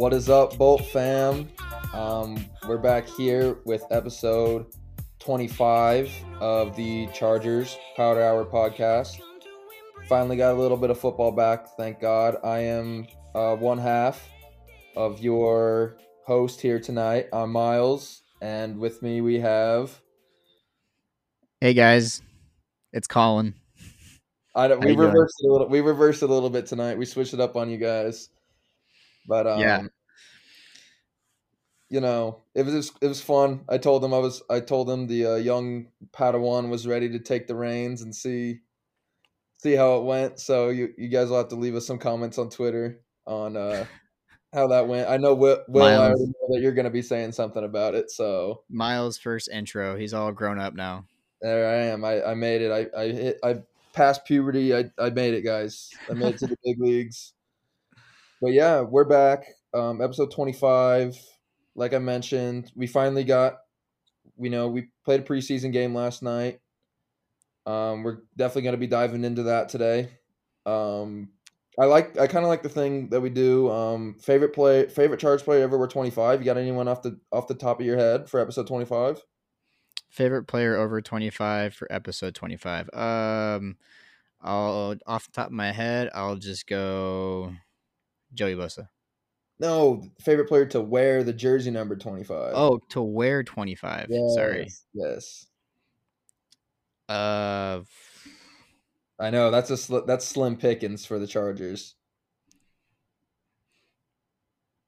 What is up, Bolt fam? We're back here with episode 25 of the Chargers Powder Hour podcast. Finally got a little bit of football back, thank God. I am one half of your host here tonight. I'm Miles, and with me we have... Hey guys, it's Colin. We reversed it a little bit tonight. We switched it up on you guys. But yeah, you know, it was fun. I told him the young Padawan was ready to take the reins and see how it went. So you guys will have to leave us some comments on Twitter on how that went. I know Will, I already know that you're going to be saying something about it. So Miles' first intro, he's all grown up now. There I am. I made it. I past puberty. I made it, guys. I made it to the big leagues. But yeah, we're back. Episode 25. Like I mentioned, we finally got, we played a preseason game last night. We're definitely going to be diving into that today. I kind of like the thing that we do. Favorite Charge player ever. We're 25. You got anyone off the top of your head for episode 25? Favorite player over 25 for episode 25. I'll off the top of my head, I'll just go Joey Bosa. No, favorite player to wear the jersey number 25. Oh, to wear 25. Yes, sorry. Yes. I know that's slim pickings for the Chargers.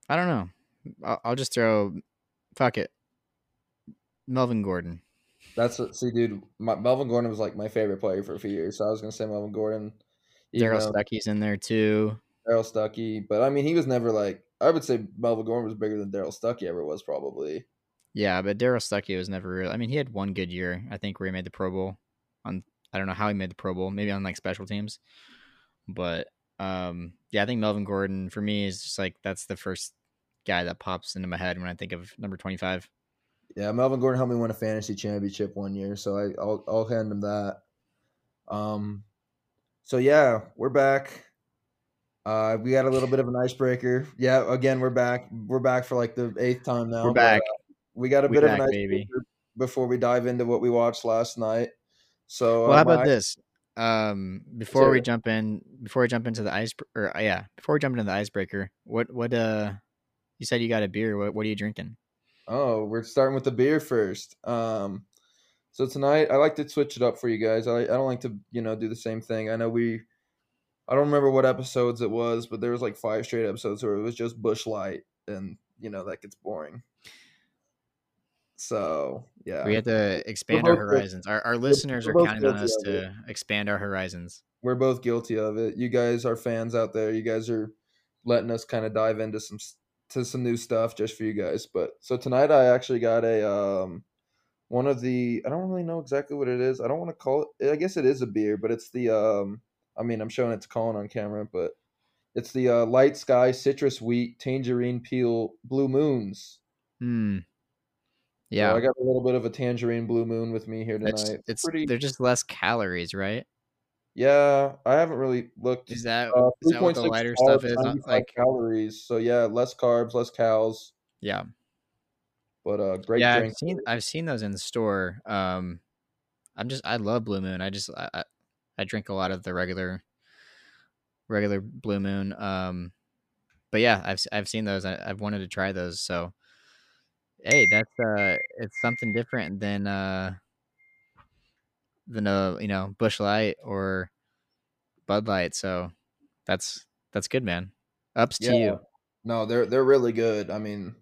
I don't know. I'll just throw. Fuck it. Melvin Gordon. That's what. See, dude, Melvin Gordon was like my favorite player for a few years, so I was gonna say Melvin Gordon. Daryl Stuckey's in there too. Daryl Stuckey, but I mean, he was never like, I would say Melvin Gordon was bigger than Daryl Stuckey ever was, probably. Yeah, but Daryl Stuckey was never really, I mean, he had one good year, I think, where he made the Pro Bowl. I don't know how he made the Pro Bowl, maybe on like special teams. But yeah, I think Melvin Gordon for me is just like, that's the first guy that pops into my head when I think of number 25. Yeah, Melvin Gordon helped me win a fantasy championship one year, so I'll hand him that. So yeah, we're back. We got a little bit of an icebreaker. Yeah, again, we're back for like the eighth time now. We're back. We got a bit of an icebreaker, baby, before we dive into what we watched last night. So how about this? Before we jump into the icebreaker, what you said you got a beer. What are you drinking? Oh, we're starting with the beer first. So tonight I like to switch it up for you guys. I don't like to, do the same thing. I don't remember what episodes it was, but there was like 5 straight episodes where it was just Bush Light, and that gets boring. So yeah, we have to expand our horizons. Our listeners are counting on us to expand our horizons. We're both guilty of it. You guys are fans out there. You guys are letting us kind of dive into some new stuff just for you guys. But so tonight I actually got a one of the, I don't really know exactly what it is. I don't want to call it, I guess it is a beer, but it's the I'm showing it to Colin on camera, but it's the Light Sky Citrus Wheat Tangerine Peel Blue Moons. Yeah, so I got a little bit of a tangerine Blue Moon with me here tonight. They're just less calories, right? Yeah, I haven't really looked. Is that what the lighter stuff is? Like calories, so yeah, less carbs, less calories. Yeah, but great. Yeah, drink. I've seen those in the store. I love Blue Moon. I drink a lot of the regular Blue Moon. But yeah, I've seen those. I've wanted to try those. So, hey, that's it's something different than Bush Light or Bud Light. So that's good, man. Ups to you. No, they're really good. I mean,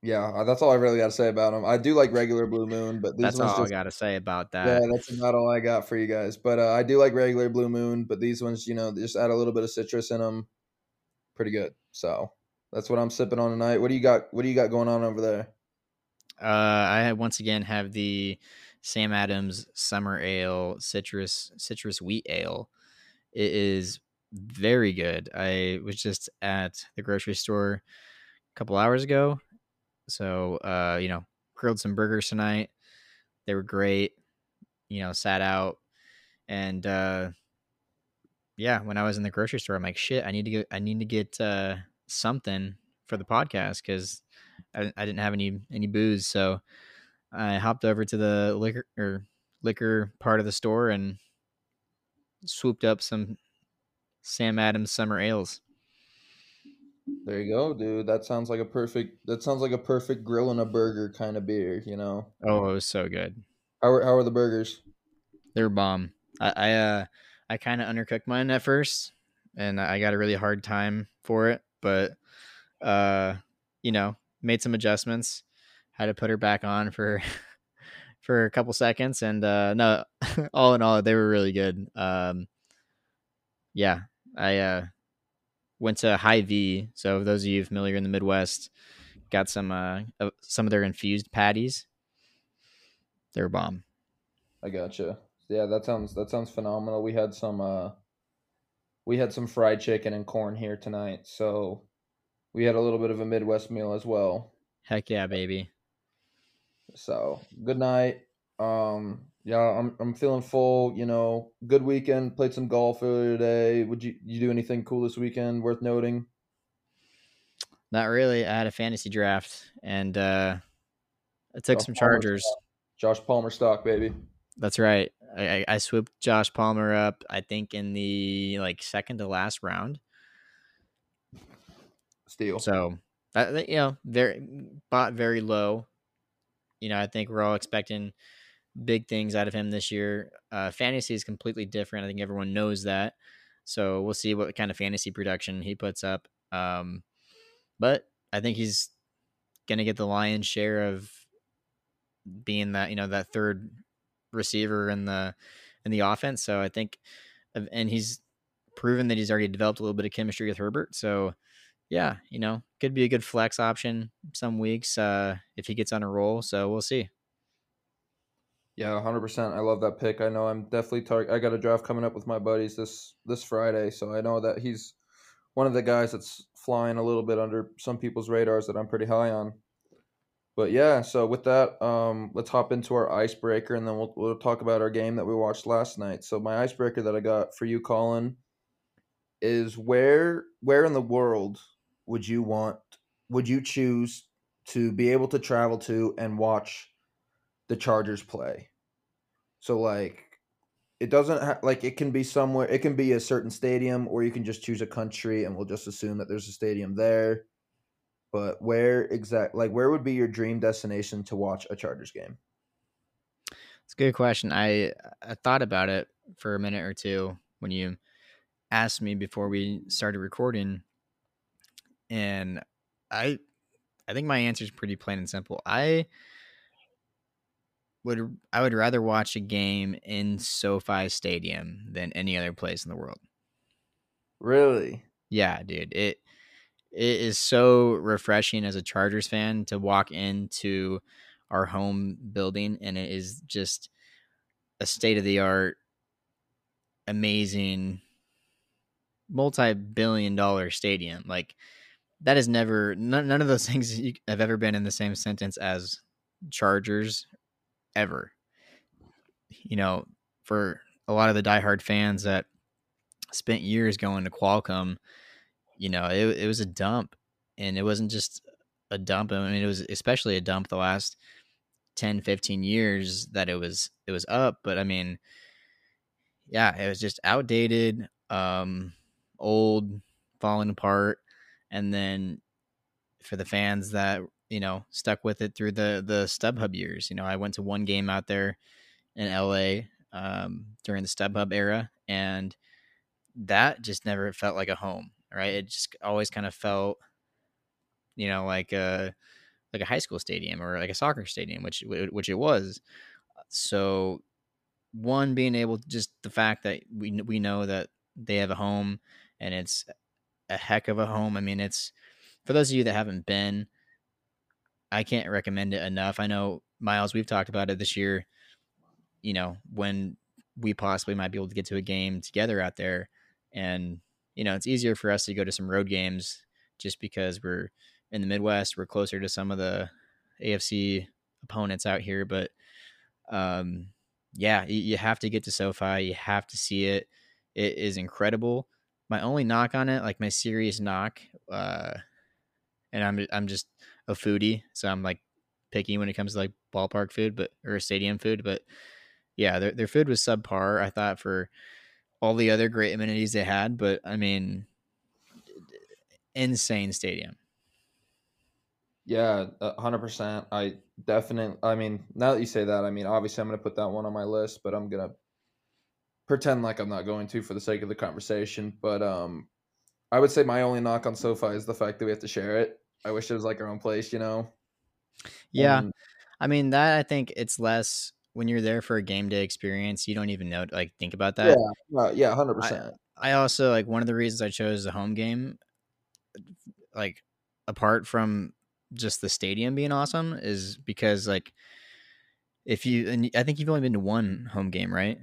yeah, that's all I really got to say about them. I do like regular Blue Moon, but that's all I got to say about that. Yeah, that's not all I got for you guys. But I do like regular Blue Moon, but these ones, they just add a little bit of citrus in them. Pretty good. So that's what I'm sipping on tonight. What do you got going on over there? I once again have the Sam Adams Summer Ale Citrus Wheat Ale. It is very good. I was just at the grocery store a couple hours ago. So, grilled some burgers tonight. They were great, sat out. And, yeah, when I was in the grocery store, I'm like, shit, I need to get something for the podcast because I didn't have any booze, so I hopped over to the liquor part of the store and swooped up some Sam Adams summer ales. There you go, dude. That sounds like a perfect grill and a burger kind of beer, you know? Oh, it was so good. How are the burgers? They're bomb. I kind of undercooked mine at first, and I got a really hard time for it, but you know, made some adjustments. Had to put her back on for a couple seconds, and no, all in all, they were really good. Yeah, I went to Hy-Vee. So those of you familiar in the Midwest, got some of their infused patties. They're bomb. I gotcha. Yeah, that sounds phenomenal. We had some fried chicken and corn here tonight, so we had a little bit of a Midwest meal as well. Heck yeah, baby. So good night. Yeah, I'm feeling full, you know. Good weekend. Played some golf earlier today. Would you do anything cool this weekend worth noting? Not really. I had a fantasy draft, and I took some Chargers. Josh Palmer stock, baby. That's right. I swooped Josh Palmer up, I think, in the second to last round. Steal. So, you know, bought very low. You know, I think we're all expecting big things out of him this year. Fantasy is completely different. I think everyone knows that. So we'll see what kind of fantasy production he puts up. But I think he's going to get the lion's share of being that, you know, that third receiver in the offense. So I think, and he's proven that he's already developed a little bit of chemistry with Herbert. So yeah, you know, could be a good flex option some weeks if he gets on a roll. So we'll see. Yeah, 100%. I love that pick. I know I'm definitely I got a draft coming up with my buddies this Friday, so I know that he's one of the guys that's flying a little bit under some people's radars that I'm pretty high on. But yeah, so with that, let's hop into our icebreaker, and then we'll talk about our game that we watched last night. So my icebreaker that I got for you, Colin, is where in the world would you choose to be able to travel to and watch the Chargers play? So it doesn't it can be somewhere, it can be a certain stadium, or you can just choose a country and we'll just assume that there's a stadium there. But where would be your dream destination to watch a Chargers game? It's a good question. I thought about it for a minute or two when you asked me before we started recording, and I think my answer is pretty plain and simple. I would rather watch a game in SoFi Stadium than any other place in the world. Really? Yeah, dude. It is so refreshing as a Chargers fan to walk into our home building, and it is just a state-of-the-art, amazing, multi-billion-dollar stadium. That is never – none of those things have ever been in the same sentence as Chargers – ever. You know, for a lot of the diehard fans that spent years going to Qualcomm, you know, it was a dump. And it wasn't just a dump. I mean, it was especially a dump the last 10, 15 years that it was up. But I mean, yeah, it was just outdated, old, falling apart. And then for the fans that, you know, stuck with it through the StubHub years. You know, I went to one game out there in LA during the StubHub era, and that just never felt like a home, right? It just always kind of felt, you know, like a high school stadium or like a soccer stadium, which it was. So one, being able to just the fact that we know that they have a home, and it's a heck of a home. I mean, it's for those of you that haven't been, I can't recommend it enough. I know, Miles, we've talked about it this year, you know, when we possibly might be able to get to a game together out there. And, you know, it's easier for us to go to some road games just because we're in the Midwest. We're closer to some of the AFC opponents out here. But, yeah, you have to get to SoFi. You have to see it. It is incredible. My only knock on it, my serious knock, and I'm just a foodie, so I'm like picky when it comes to like ballpark food, but or stadium food. But yeah, their food was subpar, I thought, for all the other great amenities they had. But I mean, insane stadium. Yeah, 100%. I mean, now that you say that, I mean, obviously I'm going to put that one on my list, but I'm going to pretend like I'm not going to for the sake of the conversation. But I would say my only knock on SoFi is the fact that we have to share it. I wish it was like our own place, you know? Yeah. I mean, that I think it's less when you're there for a game day experience, you don't even know, like, think about that. Yeah, 100%. I also, like, one of the reasons I chose the home game, like, apart from just the stadium being awesome, is because, like, if you, and I think you've only been to one home game, right?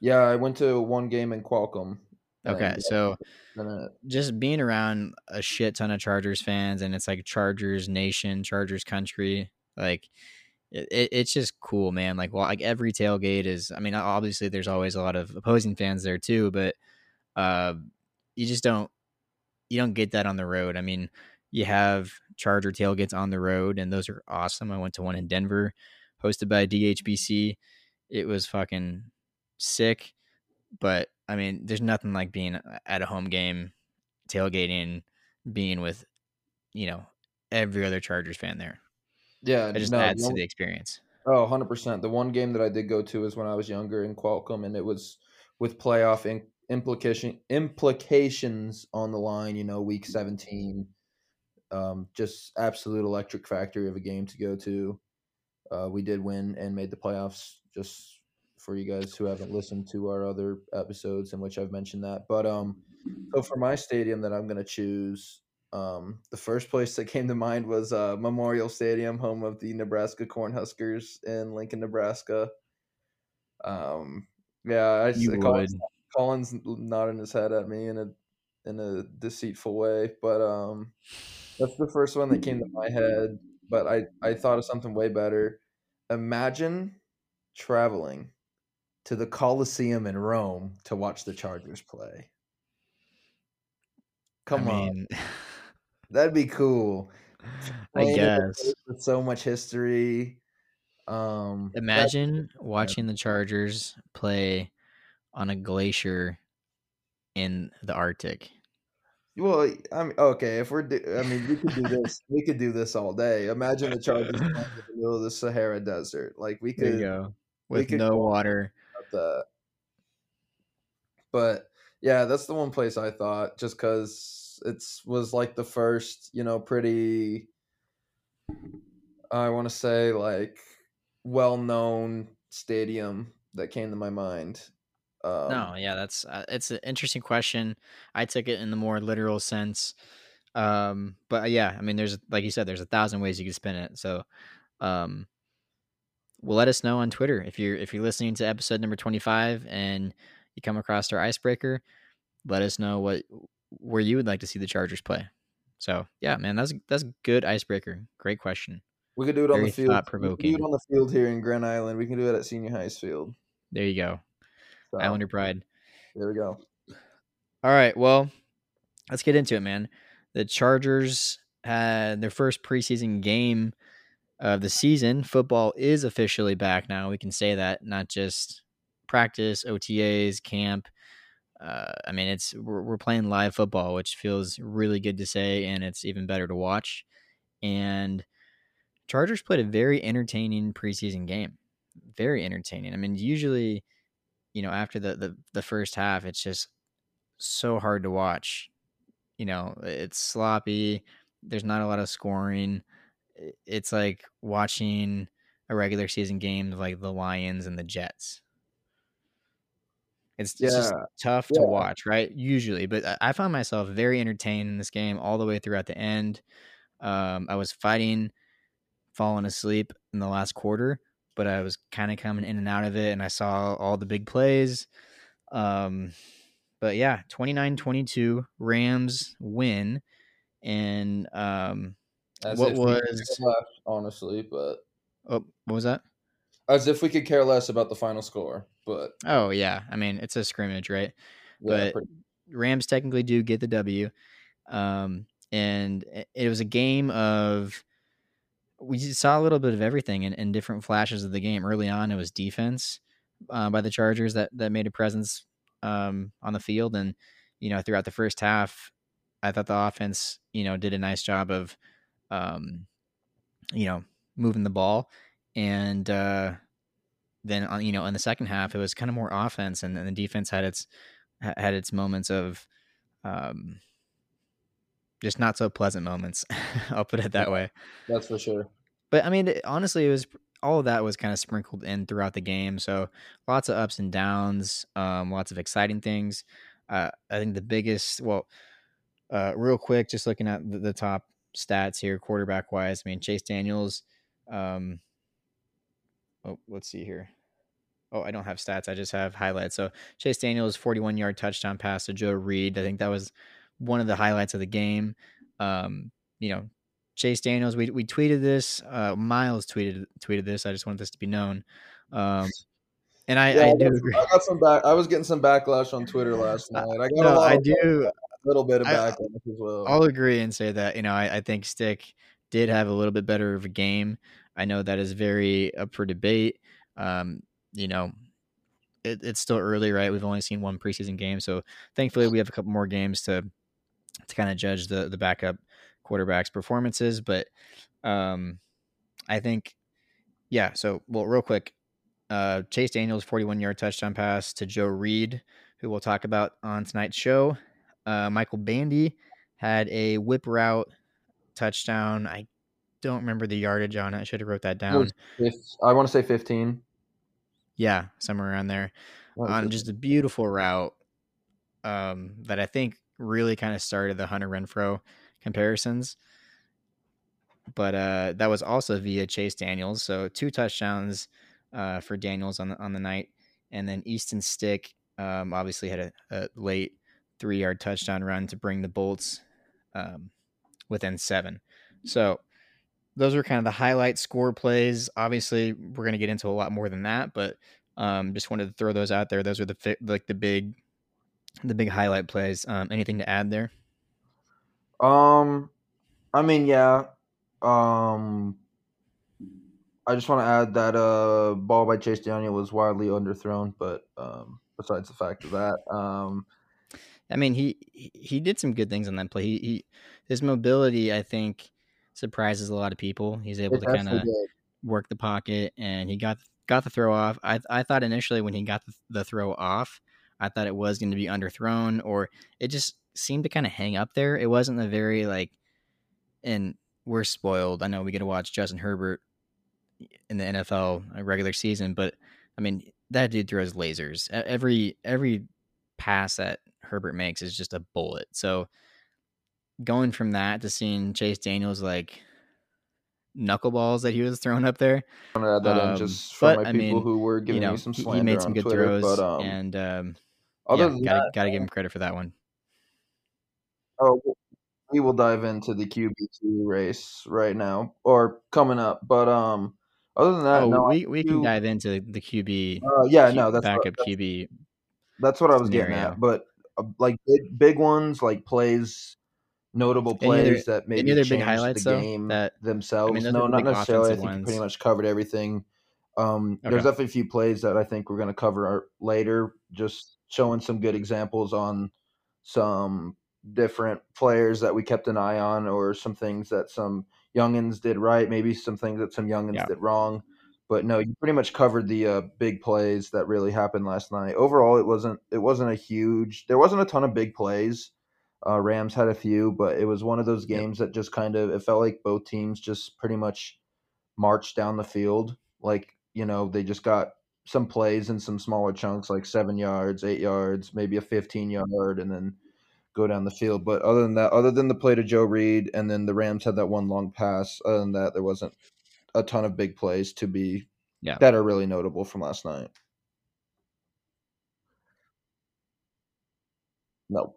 Yeah, I went to one game in Qualcomm. Okay, so just being around a shit ton of Chargers fans, and it's like Chargers Nation, Chargers Country, like it's just cool, man. Like, well, like every tailgate is. I mean, obviously there's always a lot of opposing fans there too, but you just don't get that on the road. I mean, you have Charger tailgates on the road, and those are awesome. I went to one in Denver, hosted by DHBC. It was fucking sick, but. I mean, there's nothing like being at a home game, tailgating, being with, you know, every other Chargers fan there. Yeah. It just adds to the experience. Oh, 100%. The one game that I did go to is when I was younger in Qualcomm, and it was with playoff implications on the line, you know, week 17. Just absolute electric factory of a game to go to. We did win and made the playoffs, just for you guys who haven't listened to our other episodes in which I've mentioned that. But so for my stadium that I'm going to choose, the first place that came to mind was Memorial Stadium, home of the Nebraska Cornhuskers in Lincoln, Nebraska. Yeah, Colin's nodding his head at me in a deceitful way, but that's the first one that came to my head. But I thought of something way better. Imagine traveling to the Coliseum in Rome to watch the Chargers play. Come on. That'd be cool. I guess. With so much history. Imagine watching the Chargers play on a glacier in the Arctic. Well, I mean, okay, we could do this. We could do this all day. Imagine the Chargers playing in the middle of the Sahara Desert. Like, we could. There you go. With no water. But yeah, that's the one place I thought, just because it was like the first, you know, pretty, I want to say, like, well-known stadium that came to my mind. It's an interesting question. I took it in the more literal sense. But yeah, I mean, there's, like you said, there's 1,000 ways you could spin it. So, well, let us know on Twitter if you're listening to episode number 25 and you come across our icebreaker. Let us know where you would like to see the Chargers play. So yeah, man, that's a good icebreaker. Great question. We could do it on the field. Thought-provoking. We could do it on the field here in Grand Island. We can do it at Senior High's Field. There you go. So, Islander Pride. There we go. All right, well, let's get into it, man. The Chargers had their first preseason game of the season. Football is officially back now. We can say that, not just practice, OTAs, camp. I mean, we're playing live football, which feels really good to say, and it's even better to watch. And Chargers played a very entertaining preseason game. Very entertaining. I mean, usually, you know, after the first half, it's just so hard to watch. You know, it's sloppy. There's not a lot of scoring. It's like watching a regular season game of, like, the Lions and the Jets. It's just tough to watch, right? Usually. But I found myself very entertained in this game all the way throughout the end. I was fighting, falling asleep in the last quarter, but I was kind of coming in and out of it, and I saw all the big plays. But yeah, 29-22 Rams win. And what was that? As if we could care less about the final score, but oh yeah, I mean, it's a scrimmage, right? Yeah, but Rams technically do get the W. And it was a game of, we saw a little bit of everything in different flashes of the game. Early on, it was defense by the Chargers that made a presence on the field. And, you know, throughout the first half, I thought the offense, you know, did a nice job of, you know, moving the ball. And then, you know, in the second half, it was kind of more offense, and the defense had its moments of just not so pleasant moments. I'll put it that way. That's for sure. But I mean, honestly, it was all of that was kind of sprinkled in throughout the game. So lots of ups and downs, lots of exciting things. I think the biggest, real quick, just looking at the top stats here, quarterback wise. I mean, Chase Daniels. Let's see here. Oh, I don't have stats. I just have highlights. So Chase Daniels, 41-yard touchdown pass to Joe Reed. I think that was one of the highlights of the game. You know, Chase Daniels, we tweeted this. Miles tweeted this. I just wanted this to be known. I do agree. I was getting some backlash on Twitter last night. A little bit of backlash as well. I'll agree and say that, you know, I think Stick did have a little bit better of a game. I know that is very up for debate. You know, it's still early, right? We've only seen one preseason game, so thankfully we have a couple more games to kind of judge the backup quarterback's performances. But I think, yeah. So, real quick, Chase Daniels, 41-yard touchdown pass to Joe Reed, who we'll talk about on tonight's show. Michael Bandy had a whip route touchdown. I don't remember the yardage on it. I should have wrote that down. I want to say 15. Yeah, somewhere around there. On just a beautiful route that I think really kind of started the Hunter Renfrow comparisons. But that was also via Chase Daniels. So two touchdowns for Daniels on the night. And then Easton Stick obviously had a late 3-yard touchdown run to bring the Bolts within 7. So those are kind of the highlight score plays. Obviously, we're going to get into a lot more than that, but just wanted to throw those out there. Those are the big highlight plays. Anything to add there? I mean, yeah. I just want to add that ball by Chase Daniel was wildly underthrown, but besides the fact of that, I mean, he did some good things on that play. His mobility, I think, surprises a lot of people. He's able to kind of work the pocket, and he got the throw off. I thought initially when he got the throw off, I thought it was going to be underthrown, or it just seemed to kind of hang up there. It wasn't a very and we're spoiled. I know we get to watch Justin Herbert in the NFL regular season, but I mean, that dude throws lasers. Every pass that Herbert makes is just a bullet. So going from that to seeing Chase Daniels knuckleballs that he was throwing up there. I'm gonna add that in just for my people who were giving me some slander. He made some good throws, but, gotta give him credit for that one. Oh, we will dive into the QB2 race right now or coming up, but other than that, we can dive into the QB. That's backup QB. That's what I was getting at, but big ones, plays. Notable plays that maybe changed big highlights, the game themselves. I mean, no, not necessarily. I think you pretty much covered everything. There's definitely a few plays that I think we're going to cover later, just showing some good examples on some different players that we kept an eye on, or some things that some youngins did right, maybe some things that some youngins did wrong. But no, you pretty much covered the big plays that really happened last night. Overall, it wasn't a huge. There wasn't a ton of big plays. Rams had a few, but it was one of those games that just kind of, it felt like both teams just pretty much marched down the field. They just got some plays in some smaller chunks, like 7 yards, 8 yards, maybe a 15-yard, and then go down the field. But other than the play to Joe Reed, and then the Rams had that one long pass, other than that, there wasn't a ton of big plays to be that are really notable from last night. No.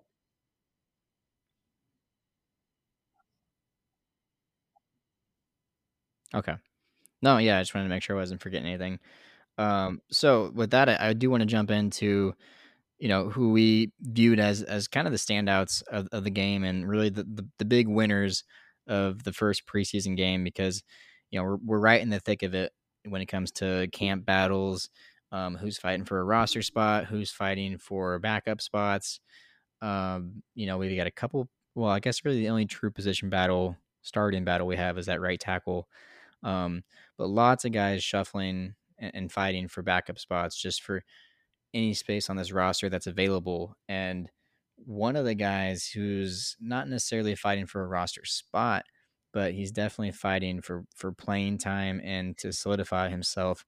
Okay. No, yeah, I just wanted to make sure I wasn't forgetting anything. So with that, I do want to jump into you know, who we viewed as kind of the standouts of the game, and really the big winners of the first preseason game, because, you know, we're right in the thick of it when it comes to camp battles, who's fighting for a roster spot, who's fighting for backup spots. You know, we've got a couple, well, I guess really the only true position battle, starting battle we have is that right tackle. But lots of guys shuffling and fighting for backup spots, just for any space on this roster that's available. And one of the guys who's not necessarily fighting for a roster spot, but he's definitely fighting for playing time and to solidify himself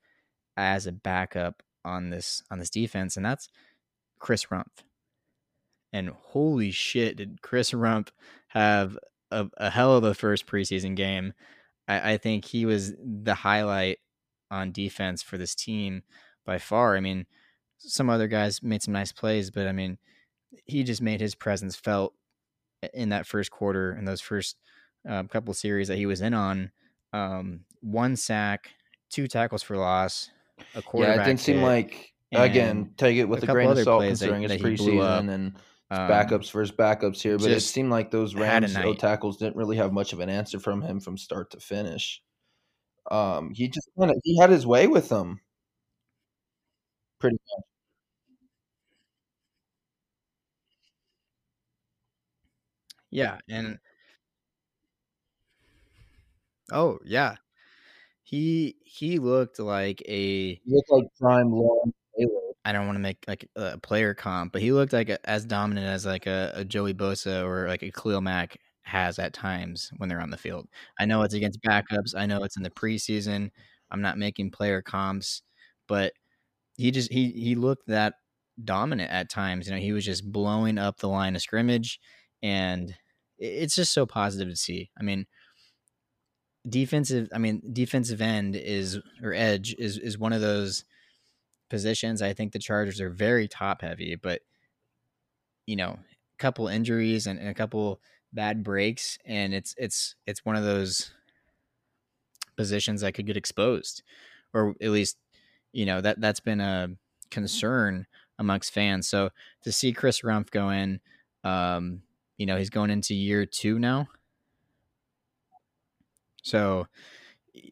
as a backup on this defense. And that's Chris Rumph. And holy shit, did Chris Rumph have a hell of a first preseason game. I think he was the highlight on defense for this team by far. I mean, some other guys made some nice plays, but I mean, he just made his presence felt in that first quarter and those first couple series that he was in on. 1 sack, 2 tackles for loss, a quarterback. Yeah, it didn't seem like, again, take it with a grain of salt considering it's preseason and backups versus backups here, but it seemed like those Rams tackles didn't really have much of an answer from him from start to finish. He just he had his way with them, pretty much. Yeah, and oh yeah, he looked like prime Lawrence Taylor. I don't want to make like a player comp, but he looked like as dominant as like a Joey Bosa or like a Khalil Mack has at times when they're on the field. I know it's against backups. I know it's in the preseason. I'm not making player comps, but he just he looked that dominant at times. You know, he was just blowing up the line of scrimmage, and it's just so positive to see. I mean, defensive edge is one of those positions. I think the Chargers are very top heavy, but you know, a couple injuries and a couple bad breaks, and it's one of those positions that could get exposed, or at least, you know, that's been a concern amongst fans. So to see Chris Rumph go in, you know, he's going into year 2 now. So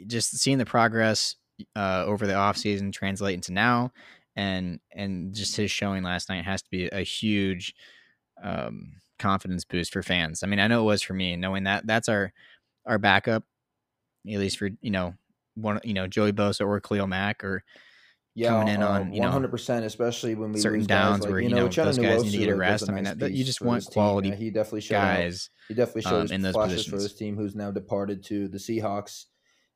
just seeing the progress over the offseason translate into now, and just his showing last night has to be a huge confidence boost for fans. I mean, I know it was for me, knowing that that's our backup, at least for, you know, one, you know, Joey Bosa or Khalil Mack, or coming in on, you know, 100%, especially when we certain downs guys, where, like, you know those guys need to get a rest. I mean, nice, you just want quality team. He definitely showed guys. He definitely showed in those flashes for this team, who's now departed to the Seahawks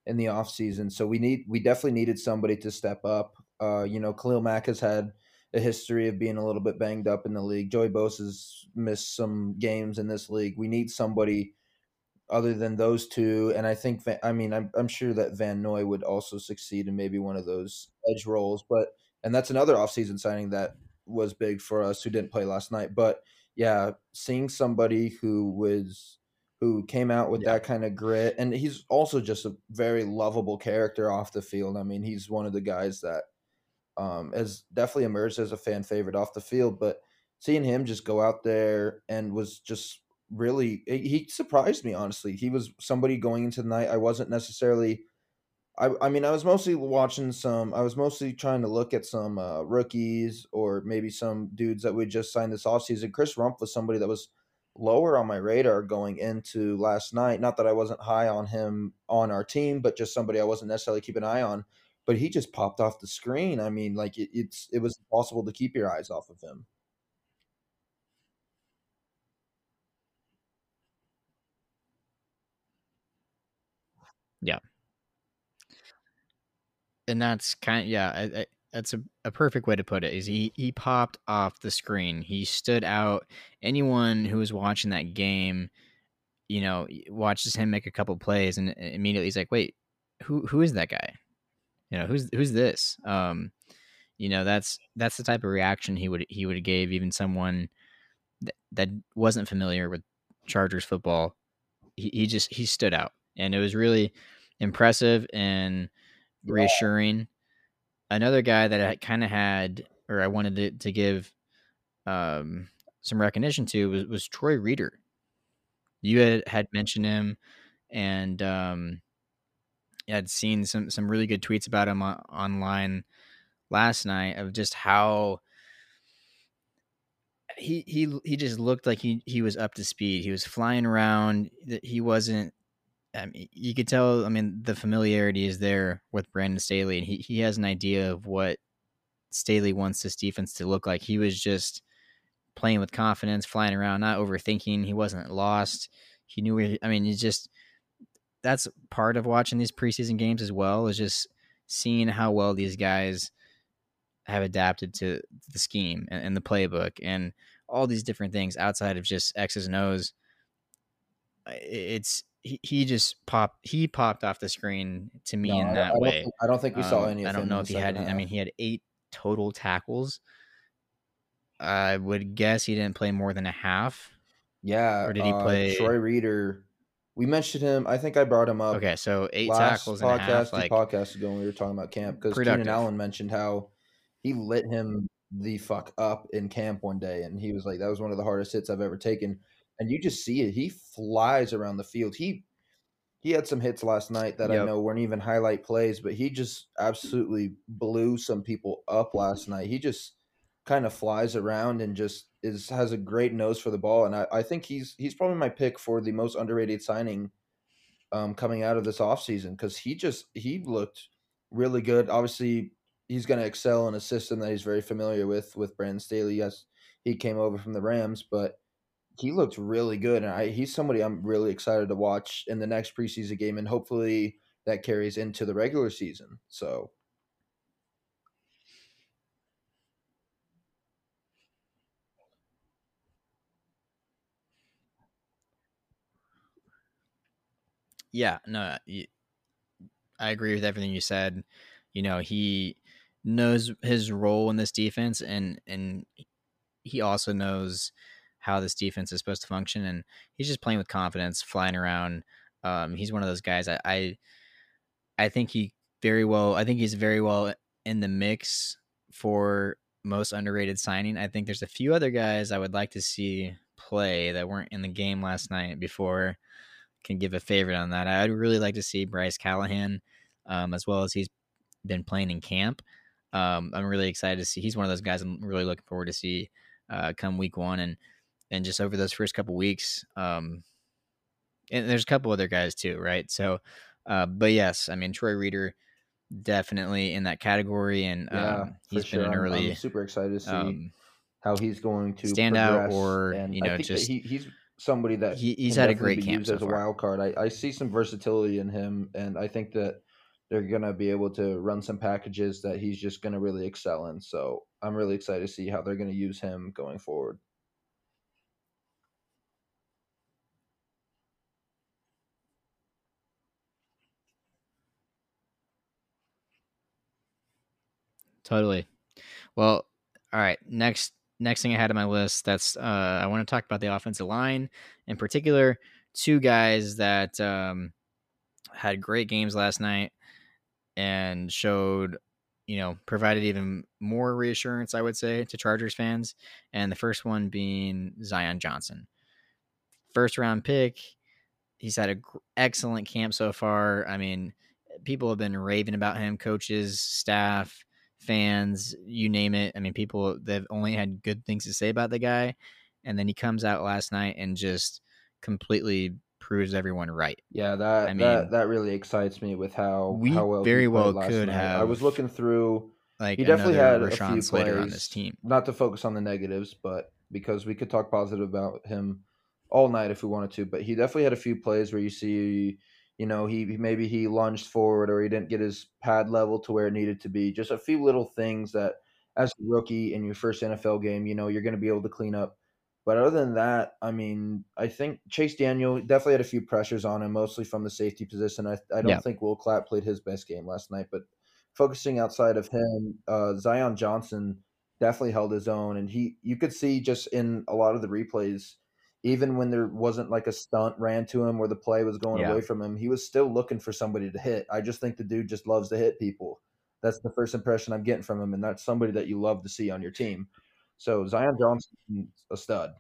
in the offseason. So we definitely needed somebody to step up. You know, Khalil Mack has had a history of being a little bit banged up in the league. Joey Bosa's missed some games in this league. We need somebody other than those two, and I think, I mean, I'm sure that Van Noy would also succeed in maybe one of those edge roles, and that's another offseason signing that was big for us who didn't play last night. But yeah, seeing somebody who came out with that kind of grit, and he's also just a very lovable character off the field. I mean, he's one of the guys that has definitely emerged as a fan favorite off the field, but seeing him just go out there and was just really, he surprised me, honestly. He was somebody going into the night I wasn't necessarily, I mean, I was mostly watching some, I was mostly trying to look at some rookies or maybe some dudes that we just signed this offseason. Chris Rumph was somebody that was lower on my radar going into last night. Not that I wasn't high on him on our team, but just somebody I wasn't necessarily keeping an eye on. But he just popped off the screen. I mean, like, it was impossible to keep your eyes off of him. Yeah. And that's kind of, that's a perfect way to put it, is he popped off the screen. He stood out. Anyone who was watching that game, you know, watches him make a couple plays and immediately he's like, wait, who is that guy? You know, who's this? You know, that's the type of reaction he would have gave even someone that wasn't familiar with Chargers football. He stood out, and it was really impressive and reassuring. Another guy that I kind of had, or I wanted to give some recognition to was Troy Reeder. You had mentioned him, and I'd seen some really good tweets about him online last night of just how he just looked like he was up to speed. He was flying around. He wasn't. I mean, you could tell. I mean, the familiarity is there with Brandon Staley, and he has an idea of what Staley wants this defense to look like. He was just playing with confidence, flying around, not overthinking. He wasn't lost. He knew where. I mean, he's just. That's part of watching these preseason games as well, is just seeing how well these guys have adapted to the scheme and the playbook and all these different things outside of just X's and O's. It's he popped off the screen to me in that way. I don't think we saw any. I don't know if he had. I mean, he had 8 total tackles. I would guess he didn't play more than a half. Yeah, or did he play Troy Reeder? We mentioned him. I think I brought him up. Okay, so 8 tackles and a half. Last podcast ago when we were talking about camp, because Keenan Allen mentioned how he lit him the fuck up in camp one day, and he was like, that was one of the hardest hits I've ever taken. And you just see it. He flies around the field. He had some hits last night that I know weren't even highlight plays, but he just absolutely blew some people up last night. He just kind of flies around and just has a great nose for the ball. And I think he's probably my pick for the most underrated signing coming out of this offseason, because he looked really good. Obviously, he's going to excel in a system that he's very familiar with Brandon Staley. Yes, he came over from the Rams, but he looked really good. And he's somebody I'm really excited to watch in the next preseason game, and hopefully that carries into the regular season. So. Yeah, no, I agree with everything you said. You know, he knows his role in this defense, and he also knows how this defense is supposed to function. And he's just playing with confidence, flying around. He's one of those guys. I think he's very well in the mix for most underrated signing. I think there's a few other guys I would like to see play that weren't in the game last night before. Can give a favorite on that. I'd really like to see Bryce Callahan, as well as he's been playing in camp. I'm really excited to see. He's one of those guys I'm really looking forward to see come week one, and just over those first couple weeks. And there's a couple other guys too, right? So, but yes, I mean, Troy Reeder definitely in that category, and he's been an early. I'm super excited to see how he's going to stand out, or and you know, I think just he's. Somebody that he's had a great camp so far. As a wild card. I see some versatility in him, and I think that they're going to be able to run some packages that he's just going to really excel in. So I'm really excited to see how they're going to use him going forward. Totally. Well, all right. Next thing I had on my list, that's I want to talk about the offensive line, in particular, 2 guys that had great games last night and showed, you know, provided even more reassurance, I would say, to Chargers fans. And the first one being Zion Johnson, first round pick. He's had an excellent camp so far. I mean, people have been raving about him, coaches, staff, fans, you name it. I mean, people, they've only had good things to say about the guy. And then he comes out last night and just completely proves everyone right. Yeah, that really excites me with how well very well could have. I was looking through, like, he definitely had Rashawn Slater plays, on this team. Not to focus on the negatives, but because we could talk positive about him all night if we wanted to, but he definitely had a few plays where you see, you know, he lunged forward, or he didn't get his pad level to where it needed to be. Just a few little things that, as a rookie in your first NFL game, you know, you're going to be able to clean up. But other than that, I mean, I think Chase Daniels definitely had a few pressures on him, mostly from the safety position. I don't think Will Clapp played his best game last night, but focusing outside of him, Zion Johnson definitely held his own. And you could see just in a lot of the replays, even when there wasn't like a stunt ran to him or the play was going away from him, he was still looking for somebody to hit. I just think the dude just loves to hit people. That's the first impression I'm getting from him, and that's somebody that you love to see on your team. So Zion Johnson's a stud.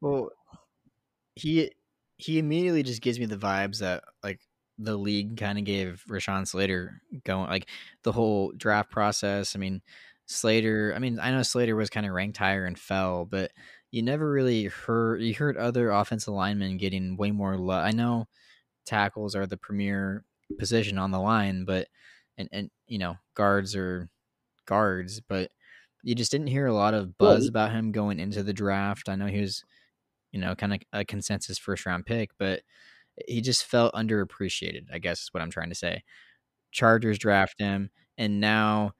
Well, he immediately just gives me the vibes that like the league kind of gave Rashawn Slater going like the whole draft process. I mean, I know Slater was kind of ranked higher and fell, but you never really heard other offensive linemen getting way more love. I know tackles are the premier position on the line, but and you know, guards are guards, but you just didn't hear a lot of buzz about him going into the draft. I know he was, you know, kind of a consensus first-round pick, but he just felt underappreciated, I guess is what I'm trying to say. Chargers draft him, and now,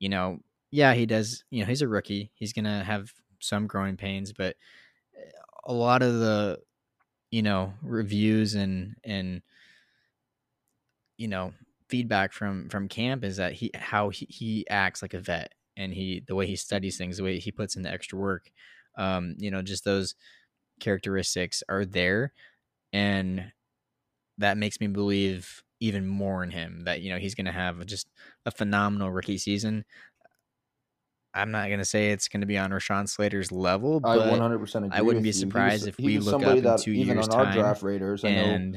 you know, yeah, he does. You know, he's a rookie. He's going to have some growing pains, but a lot of the, you know, reviews and you know, feedback from camp is that he acts like a vet. And the way he studies things, the way he puts in the extra work, you know, just those characteristics are there. And that makes me believe even more in him that, you know, he's going to have just a phenomenal rookie season. I'm not going to say it's going to be on Rashawn Slater's level, but I 100% agree. I wouldn't be surprised if we look up in 2 years' time. Even on our draft raters, I know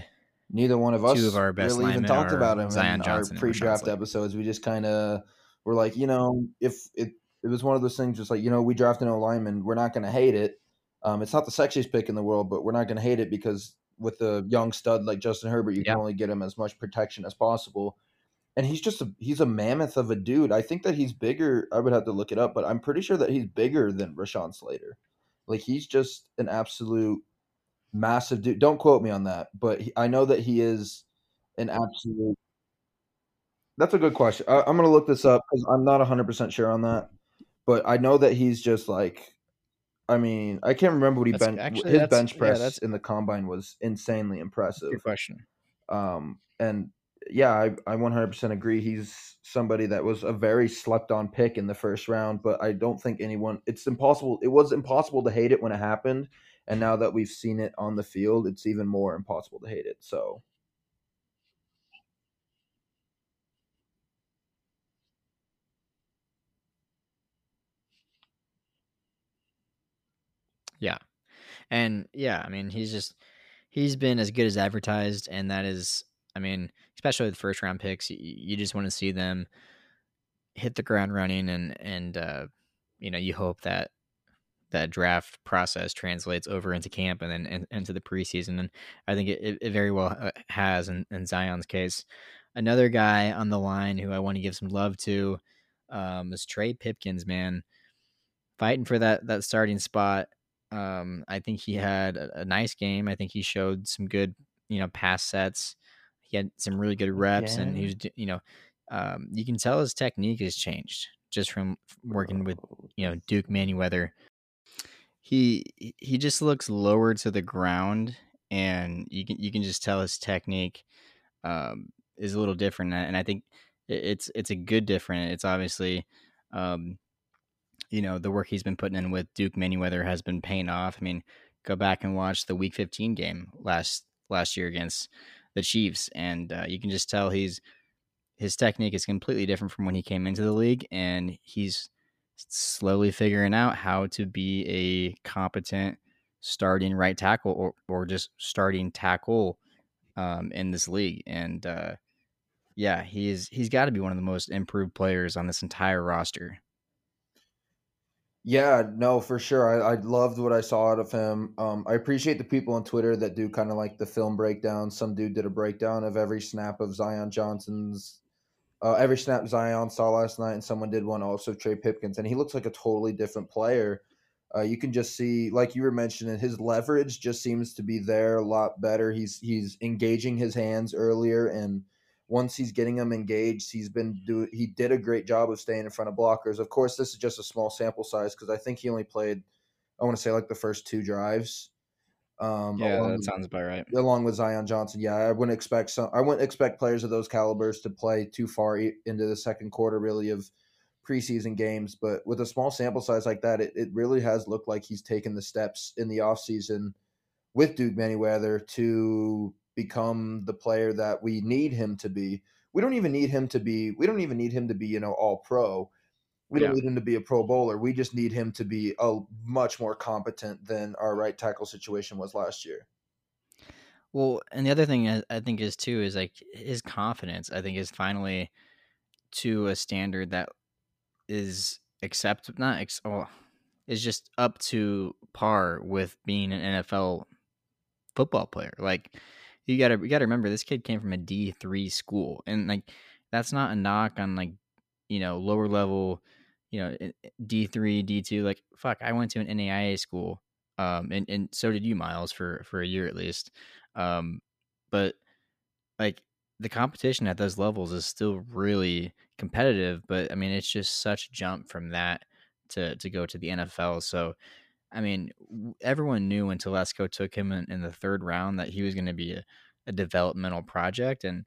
neither one of us really even talked about him in our pre-draft episodes. We just kind of... We're like, you know, if it was one of those things, just like, you know, we drafted an lineman, we're not going to hate it. It's not the sexiest pick in the world, but we're not going to hate it because with a young stud like Justin Herbert, you can only get him as much protection as possible. And he's just he's a mammoth of a dude. I think that he's bigger. I would have to look it up, but I'm pretty sure that he's bigger than Rashawn Slater. Like, he's just an absolute massive dude. Don't quote me on that, but I know that he is an absolute. That's a good question. I'm going to look this up because I'm not 100% sure on that. But I know that he's just like, I mean, I can't remember what his bench press in the combine was insanely impressive. Good question. And yeah, I 100% agree. He's somebody that was a very slept on pick in the first round, but I don't think it was impossible to hate it when it happened. And now that we've seen it on the field, it's even more impossible to hate it. So. Yeah. And yeah, I mean, he's been as good as advertised. And that is, I mean, especially with first round picks, you just want to see them hit the ground running and you know, you hope that that draft process translates over into camp and then into the preseason. And I think it very well has in Zion's case. Another guy on the line who I want to give some love to is Trey Pipkins, man, fighting for that starting spot. I think he had a nice game. I think he showed some good, you know, pass sets. He had some really good reps, and he was, you know, you can tell his technique has changed just from working with, you know, Duke Manyweather. He just looks lower to the ground, and you can just tell his technique is a little different, and I think it's a good different. It's obviously. You know, the work he's been putting in with Duke Manyweather has been paying off. I mean, go back and watch the Week 15 game last year against the Chiefs, and you can just tell his technique is completely different from when he came into the league, and he's slowly figuring out how to be a competent starting right tackle or just starting tackle in this league. And yeah, he's got to be one of the most improved players on this entire roster. Yeah, no, for sure. I loved what I saw out of him. I appreciate the people on Twitter that do kind of like the film breakdown. Some dude did a breakdown of every snap of Zion Johnson's, every snap Zion saw last night, and someone did one also, Trey Pipkins, and he looks like a totally different player. You can just see, like you were mentioning, his leverage just seems to be there a lot better. He's engaging his hands earlier, and once he's getting them engaged, he did a great job of staying in front of blockers. Of course, this is just a small sample size because I think he only played, I want to say, like the first two drives. Sounds about right. Along with Zion Johnson, yeah, I wouldn't expect players of those calibers to play too far into the second quarter, really, of preseason games. But with a small sample size like that, it really has looked like he's taken the steps in the offseason with Duke Manyweather to become the player that we need him to be. We don't even need him to be, you know, all pro. We don't need him to be a pro bowler. We just need him to be a much more competent than our right tackle situation was last year. Well, and the other thing I think is too, is like his confidence, I think, is finally to a standard that is is just up to par with being an NFL football player. Like you gotta remember, this kid came from a D3 school, and like, that's not a knock on, like, you know, lower level, you know, D3, D2, like, fuck, I went to an NAIA school. And so did you, Miles, for a year at least. But like, the competition at those levels is still really competitive, but I mean, it's just such a jump from that to go to the NFL. So, I mean, everyone knew when Telesco took him in the third round that he was going to be a developmental project. And,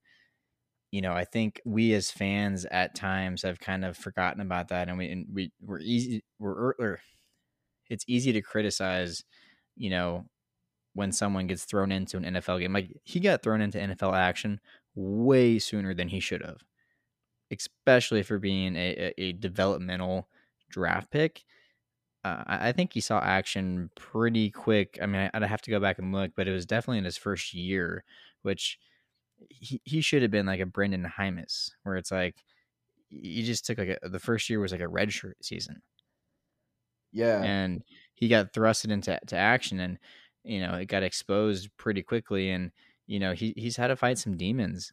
you know, I think we as fans at times have kind of forgotten about that. And it's easy to criticize, you know, when someone gets thrown into an NFL game. Like, he got thrown into NFL action way sooner than he should have, especially for being a developmental draft pick. I think he saw action pretty quick. I mean, I'd have to go back and look, but it was definitely in his first year, which he should have been like a Brendan Hymas, where it's like, you just took the first year was like a redshirt season. Yeah. And he got thrusted into action, and, you know, it got exposed pretty quickly. And, you know, he's had to fight some demons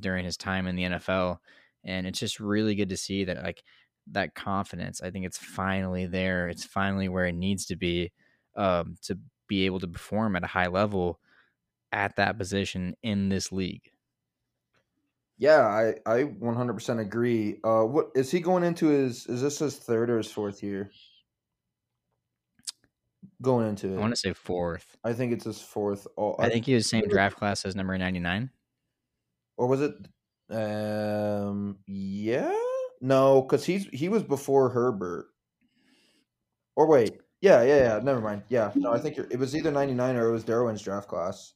during his time in the NFL. And it's just really good to see that, like, that confidence, I think it's finally there. It's finally where it needs to be able to perform at a high level at that position in this league. Yeah, I 100% agree. What is he going into is this his third or his fourth year? Going into it, I want to say fourth. I think it's his fourth. I think he was same draft class as number 99. Or was it? Yeah. No, because he was before Herbert. Or wait. Yeah. Never mind. Yeah. No, I think it was either 99 or it was Derwin's draft class.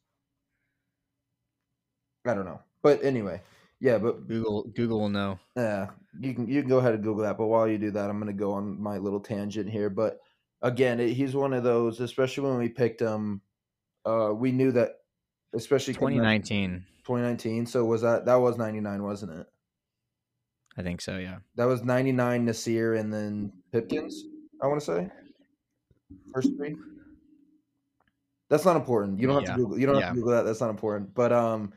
I don't know. But anyway, yeah, but Google will know. Yeah. You can go ahead and Google that, but while you do that, I'm gonna go on my little tangent here. But again, he's one of those, especially when we picked him, we knew that, especially 2019. So was that was 99, wasn't it? I think so, yeah. That was 99, Ja'Sir, and then Pipkins, I want to say. First three. That's not important. You don't have to Google. You don't have to Google that. That's not important. But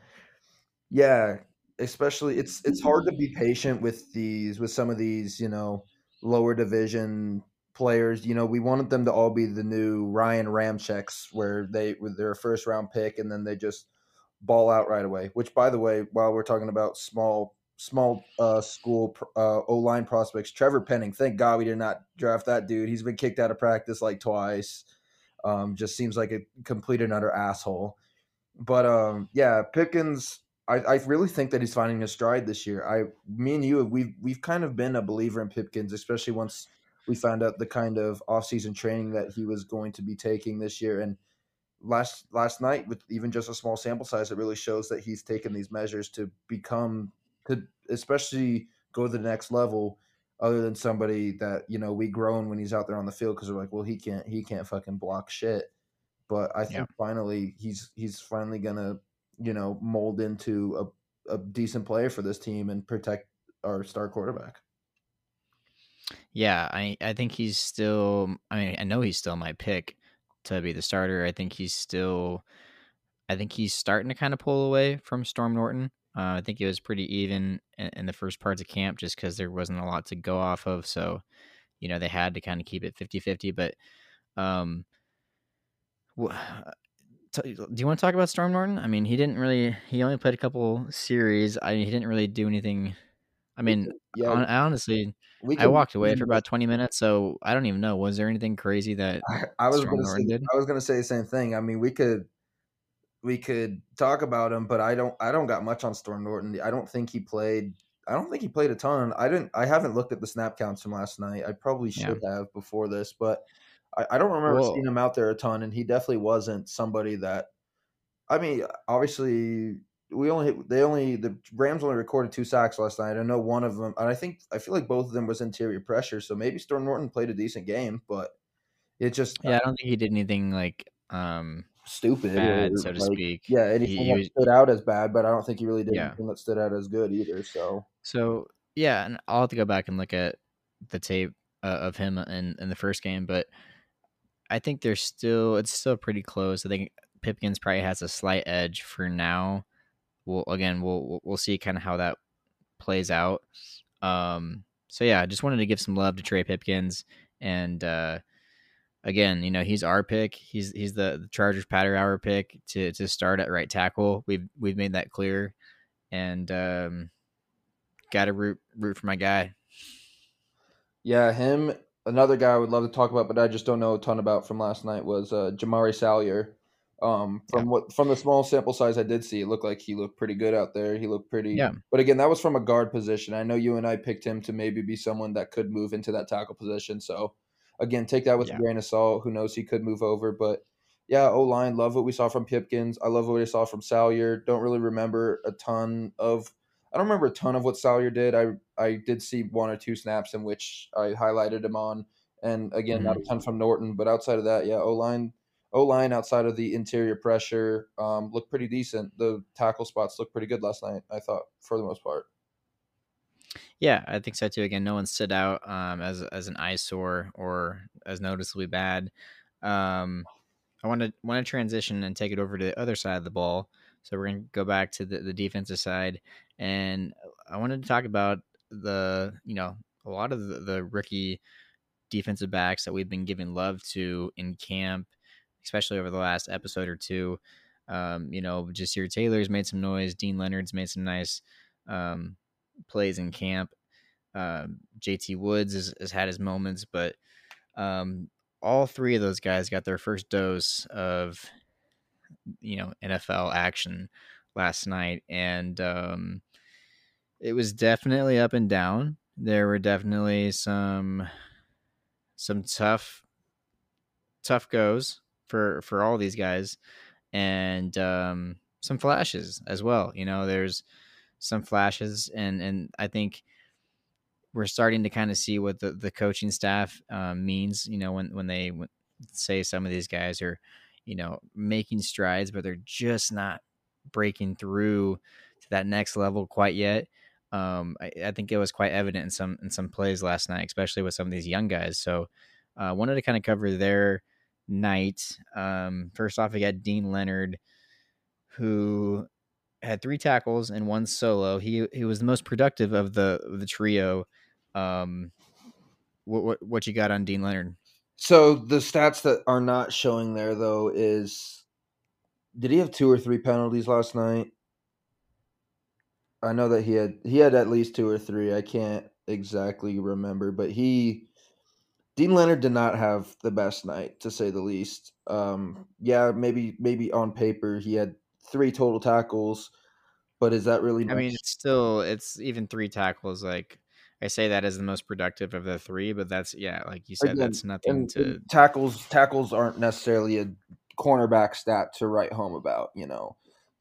yeah, especially it's hard to be patient with some of these, you know, lower division players. You know, we wanted them to all be the new Ryan Ramczyks, where they were their first round pick and then they just ball out right away. Which, by the way, while we're talking about small school O-line prospects, Trevor Penning, thank God we did not draft that dude. He's been kicked out of practice like twice. Just seems like a complete and utter asshole. But yeah, Pipkins, I really think that he's finding his stride this year. Me and you, we've kind of been a believer in Pipkins, especially once we found out the kind of off-season training that he was going to be taking this year. And last night, with even just a small sample size, it really shows that he's taken these measures to become – could especially go to the next level, other than somebody that, you know, we groan when he's out there on the field because we're like, well, he can't fucking block shit. But I think finally he's finally gonna, you know, mold into a decent player for this team and protect our star quarterback. Yeah, I think he's still. I mean, I know he's still my pick to be the starter. I think he's starting to kind of pull away from Storm Norton. I think it was pretty even in the first parts of camp just because there wasn't a lot to go off of. So, you know, they had to kind of keep it 50-50. But do you want to talk about Storm Norton? I mean, he only played a couple series. He didn't really do anything. I mean, I walked away for about 20 minutes, so I don't even know. Was there anything crazy that Storm Norton did? I was going to say the same thing. I mean, we could talk about him, but I don't got much on Storm Norton. I don't think he played a ton. I haven't looked at the snap counts from last night. I probably should have before this, but I don't remember seeing him out there a ton, and he definitely wasn't somebody that I mean, obviously, the Rams only recorded 2 sacks last night. I know one of them, and I feel like both of them was interior pressure. So maybe Storm Norton played a decent game, but it just I don't think he did anything like stupid, bad, so to speak. Yeah, anything that stood out as bad, but I don't think he really did anything that stood out as good either. So yeah, and I'll have to go back and look at the tape of him in the first game, but I think it's still pretty close. I think Pipkins probably has a slight edge for now. We'll see kind of how that plays out. So yeah, I just wanted to give some love to Trey Pipkins, and again, you know, he's our pick. He's the Chargers Powder Hour pick to start at right tackle. We've made that clear, and got to root for my guy. Yeah, him. Another guy I would love to talk about, but I just don't know a ton about from last night was Jamari Salyer. From the small sample size I did see, it looked like he looked pretty good out there. He looked pretty, but again, that was from a guard position. I know you and I picked him to maybe be someone that could move into that tackle position. So again, take that with a grain of salt. Who knows? He could move over, but yeah, O-line, love what we saw from Pipkins. I love what I saw from Salyer. I don't remember a ton of what Salyer did. I did see one or two snaps in which I highlighted him on. And again, not a ton from Norton, but outside of that, O-line outside of the interior pressure looked pretty decent. The tackle spots looked pretty good last night, I thought, for the most part. Yeah, I think so too. Again, no one stood out as an eyesore or as noticeably bad. I want to transition and take it over to the other side of the ball. So we're going to go back to the defensive side, and I wanted to talk about a lot of the rookie defensive backs that we've been giving love to in camp, especially over the last episode or two. Ja'Sir Taylor's made some noise. Deane Leonard's made some nice plays in camp. JT Woods has had his moments, but all three of those guys got their first dose of, NFL action last night. And it was definitely up and down. There were definitely some tough goes for all these guys, and some flashes as well. There's some flashes, and I think we're starting to kind of see what the coaching staff means, when they say some of these guys are, making strides, but they're just not breaking through to that next level quite yet. I think it was quite evident in some plays last night, especially with some of these young guys. So I wanted to kind of cover their night. First off, we got Deane Leonard, who had 3 tackles and 1 solo. He was the most productive of the trio. What you got on Deane Leonard? So the stats that are not showing there, though, is did he have 2 or 3 penalties last night? I know that he had at least 2 or 3. I can't exactly remember, but Deane Leonard did not have the best night, to say the least. Maybe on paper he had 3 total tackles, but is that really much? I mean, it's even 3 tackles. Like, I say that as the most productive of the 3, but that's like you said, again, that's nothing. And tackles aren't necessarily a cornerback stat to write home about.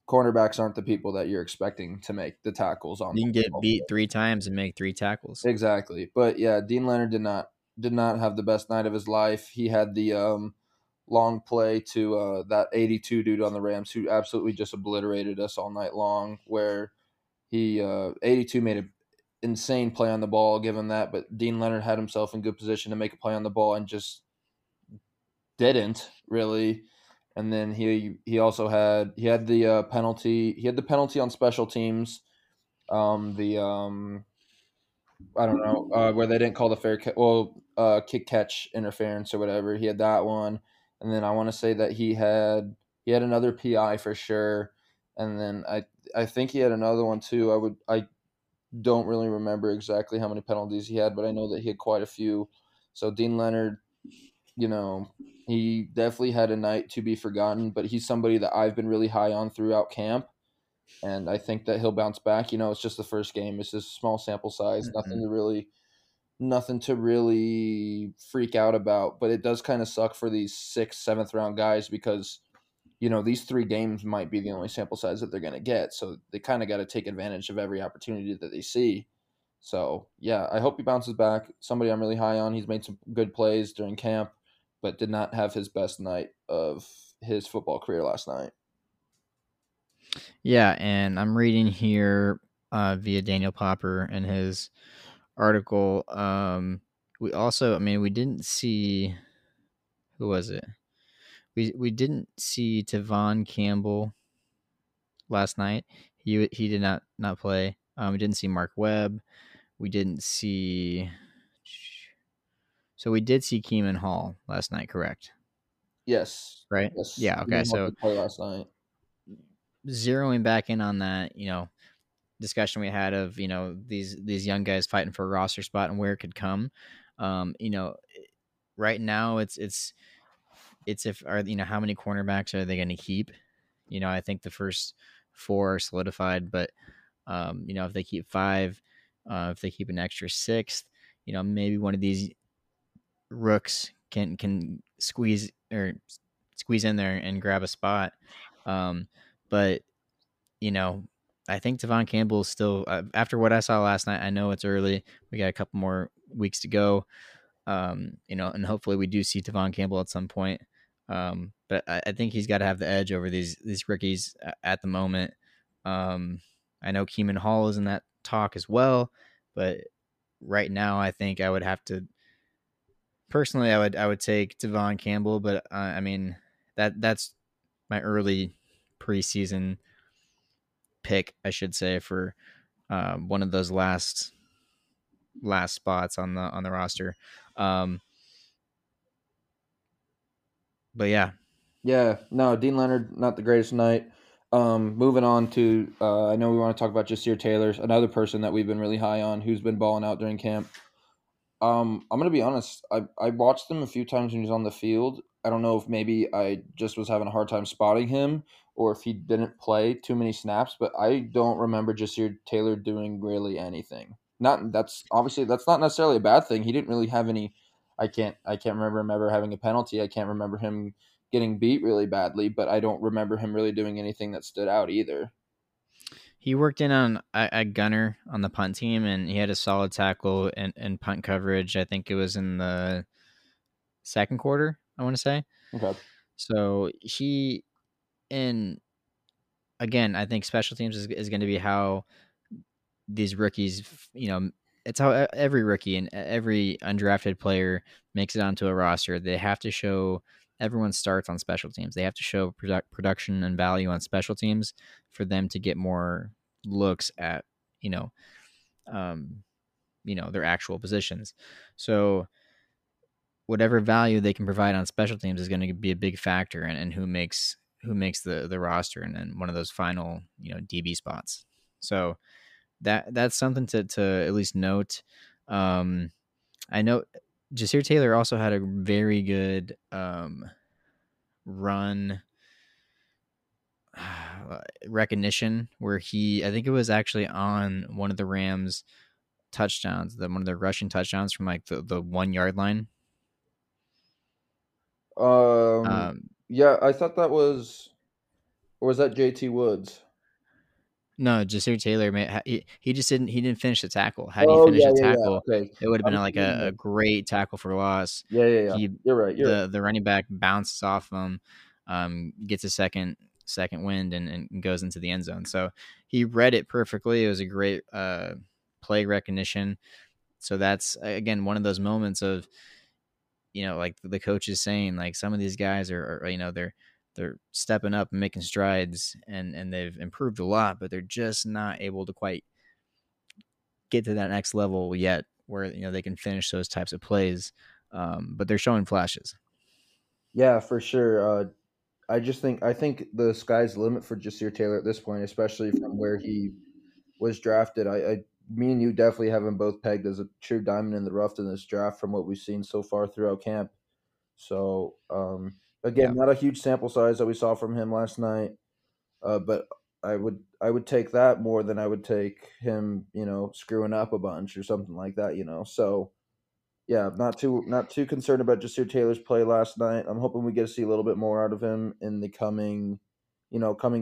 Cornerbacks aren't the people that you're expecting to make the tackles on. You can get beat 3 times and make 3 tackles. Exactly, but yeah, Deane Leonard did not have the best night of his life. He had the long play to that 82 dude on the Rams who absolutely just obliterated us all night long, where he 82 made an insane play on the ball, given that, but Deane Leonard had himself in good position to make a play on the ball and just didn't really. And then he also had the penalty. He had the penalty on special teams. I don't know, where they didn't call the kick-catch interference or whatever. He had that one. And then I want to say that he had another PI for sure. And then I think he had another one too. I don't really remember exactly how many penalties he had, but I know that he had quite a few. So Deane Leonard, he definitely had a night to be forgotten, but he's somebody that I've been really high on throughout camp. And I think that he'll bounce back. It's just the first game. It's just a small sample size, nothing to really freak out about. But it does kind of suck for these 6th, 7th round guys because you know, these three games might be the only sample size that they're going to get. So they kind of got to take advantage of every opportunity that they see. So, yeah, I hope he bounces back. Somebody I'm really high on. He's made some good plays during camp, but did not have his best night of his football career last night. Yeah, and I'm reading here via Daniel Popper and his article. We also, I mean, we didn't see, who was it? We didn't see Tavon Campbell last night. He did not play. We didn't see Mark Webb. We didn't see. So we did see Keeman Hall last night, correct? Yes. Right? Yes. Yeah, okay. So play last night. Zeroing back in on that, you know, discussion we had of, you know, these young guys fighting for a roster spot and where it could come. You know, right now it's if are, you know, how many cornerbacks are they going to keep? You know, I think the first four are solidified, but you know, if they keep five, if they keep an extra sixth, you know, maybe one of these rooks can squeeze in there and grab a spot. But, you know, I think Tavon Campbell is still, after what I saw last night, I know it's early. We got a couple more weeks to go, you know, and hopefully we do see Tavon Campbell at some point. But I think he's got to have the edge over these rookies at the moment. I know Keeman Hall is in that talk as well, but right now I think I would have to, personally, I would take Tavon Campbell, but I mean, that's my early preseason pick, I should say, for one of those last spots on the roster. But yeah, no, Deane Leonard, not the greatest night. Moving on to, I know we want to talk about Ja'Sir Taylor, another person that we've been really high on, who's been balling out during camp. I'm gonna be honest. I watched him a few times when he was on the field. I don't know if maybe I just was having a hard time spotting him, or if he didn't play too many snaps, but I don't remember Ja'Sir Taylor doing really anything. That's not necessarily a bad thing. He didn't really have any. I can't remember him ever having a penalty. I can't remember him getting beat really badly, but I don't remember him really doing anything that stood out either. He worked in on a gunner on the punt team, and he had a solid tackle and punt coverage. I think it was in the second quarter, I want to say. Okay. So he. And again, I think special teams is going to be how these rookies, you know, it's how every rookie and every undrafted player makes it onto a roster. They have to show, everyone starts on special teams. They have to show production and value on special teams for them to get more looks at, you know, their actual positions. So whatever value they can provide on special teams is going to be a big factor in who makes the roster and then one of those final, you know, DB spots. So that's something to at least note. I know Ja'Sir Taylor also had a very good run recognition where I think it was actually on one of the Rams touchdowns, one of their rushing touchdowns from like the 1 yard line. Yeah, I thought that was, or was that JT Woods? No, Ja'Sir Taylor. Man, he just didn't. He didn't finish the tackle. Had he finished the tackle, yeah, okay. It would have been like a great tackle for loss. Yeah. You're right. The running back bounces off him, gets a second wind and goes into the end zone. So he read it perfectly. It was a great play recognition. So that's again one of those moments of, you know, like the coach is saying, like some of these guys are you know, they're stepping up and making strides and they've improved a lot, but they're just not able to quite get to that next level yet where, you know, they can finish those types of plays. But they're showing flashes. Yeah, for sure. I think the sky's the limit for Ja'Sir Taylor at this point, especially from where he was drafted. Me and you definitely have him both pegged as a true diamond in the rough in this draft from what we've seen so far throughout camp. So, again, Not a huge sample size that we saw from him last night, but I would take that more than I would take him, you know, screwing up a bunch or something like that, you know. So, yeah, not too concerned about Ja'Sir Taylor's play last night. I'm hoping we get to see a little bit more out of him in the coming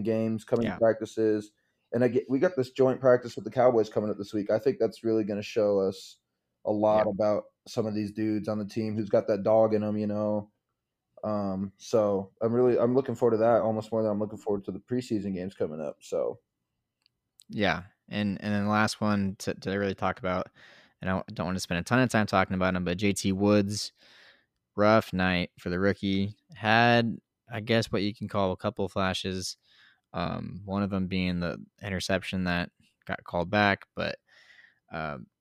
games, practices. And we got this joint practice with the Cowboys coming up this week. I think that's really going to show us a lot about some of these dudes on the team who's got that dog in them, So I'm looking forward to that almost more than I'm looking forward to the preseason games coming up. So, yeah. And then the last one to really talk about, and I don't want to spend a ton of time talking about him, but JT Woods, rough night for the rookie. Had, I guess, what you can call a couple flashes. One of them being the interception that got called back, but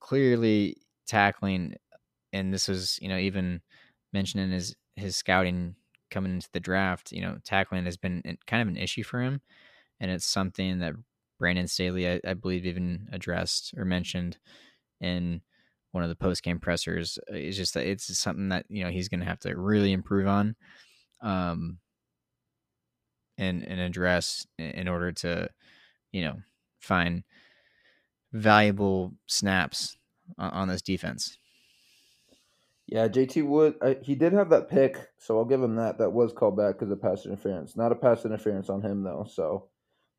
clearly tackling, and this was, even mentioned in his scouting coming into the draft, tackling has been kind of an issue for him. And it's something that Brandon Staley, I believe, even addressed or mentioned in one of the post-game pressers. It's just that it's something that, he's going to have to really improve on. And address in order to, find valuable snaps on this defense. Yeah, JT Wood, he did have that pick, so I'll give him that. That was called back because of pass interference. Not a pass interference on him, though, so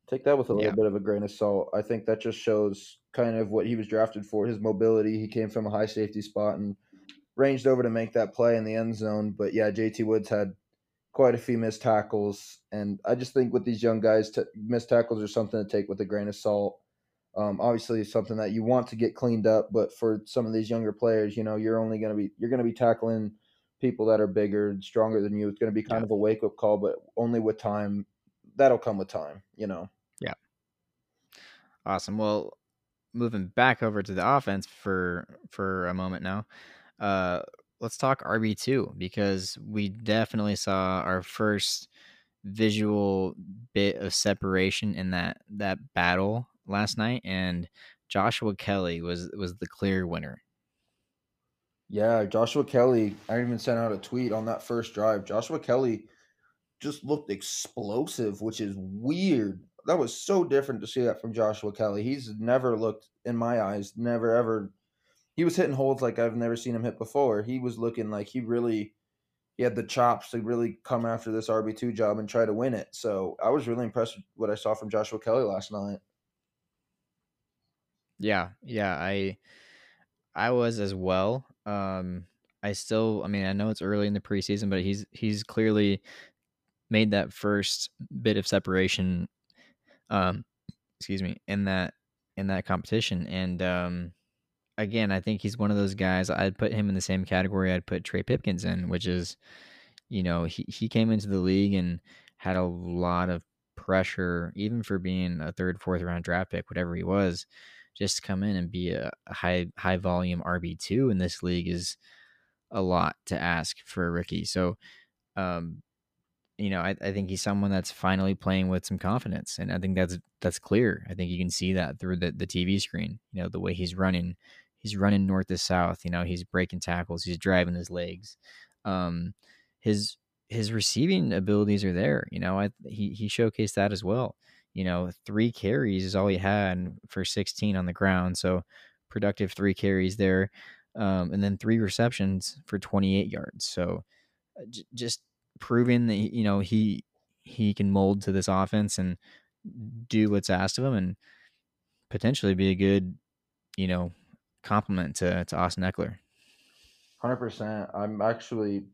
take that with a little bit of a grain of salt. I think that just shows kind of what he was drafted for, his mobility. He came from a high safety spot and ranged over to make that play in the end zone. But, yeah, JT Woods had quite a few missed tackles, and I just think with these young guys, missed tackles are something to take with a grain of salt. Obviously, it's something that you want to get cleaned up, but for some of these younger players, you're going to be tackling people that are bigger and stronger than you. It's going to be kind of a wake up call, but only with time. That'll come with time, Yeah. Awesome. Well, moving back over to the offense for a moment now. Let's talk RB2 because we definitely saw our first visual bit of separation in that battle last night, and Joshua Kelly was the clear winner. Yeah, Joshua Kelly. I even sent out a tweet on that first drive. Joshua Kelly just looked explosive, which is weird. That was so different to see that from Joshua Kelly. He's never looked, in my eyes, never ever. He was hitting holds like I've never seen him hit before. He was looking like he had the chops to really come after this RB2 job and try to win it. So I was really impressed with what I saw from Joshua Kelly last night. Yeah, I was as well. I know it's early in the preseason, but he's clearly made that first bit of separation. In that competition, and again, I think he's one of those guys. I'd put him in the same category I'd put Trey Pipkins in, which is, he came into the league and had a lot of pressure, even for being a third, fourth round draft pick, whatever he was, just to come in and be a high volume RB2 in this league is a lot to ask for a rookie. So, I think he's someone that's finally playing with some confidence, and I think that's clear. I think you can see that through the TV screen. The way he's running. He's running north to south. He's breaking tackles. He's driving his legs. His receiving abilities are there. He showcased that as well. 3 carries is all he had for 16 on the ground. So productive 3 carries there, and then 3 receptions for 28 yards. So just proving that he can mold to this offense and do what's asked of him, and potentially be a good complement to Austin Ekeler. 100%. I'm actually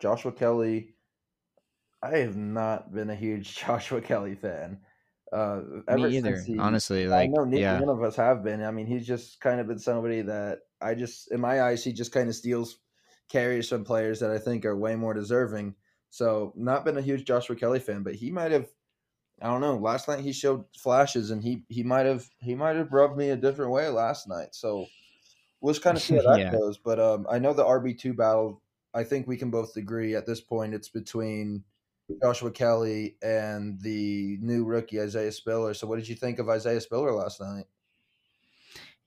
Joshua Kelly. I have not been a huge Joshua Kelly fan. Ever me either. Since honestly, I know none of us have been. I mean, he's just kind of been somebody that in my eyes, he just kind of steals carries from players that I think are way more deserving. So not been a huge Joshua Kelly fan, but he might have, I don't know, last night he showed flashes, and he might have rubbed me a different way last night. So we'll just kind of see how that goes. But I know the RB2 battle, I think we can both agree at this point it's between Joshua Kelly and the new rookie Isaiah Spiller. So what did you think of Isaiah Spiller last night?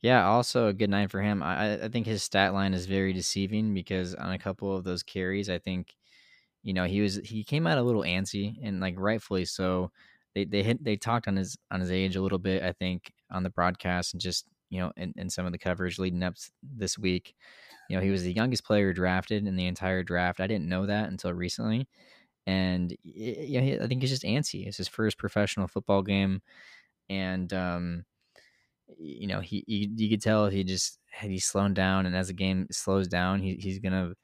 Yeah, also a good night for him. I think his stat line is very deceiving because on a couple of those carries, I think, he came out a little antsy, and like rightfully so. They talked on his age a little bit, I think, on the broadcast, and just in some of the coverage leading up this week. You know, he was the youngest player drafted in the entire draft. I didn't know that until recently. And I think he's just antsy. It's his first professional football game. And, you could tell if he's slowing down, and as the game slows down, he's going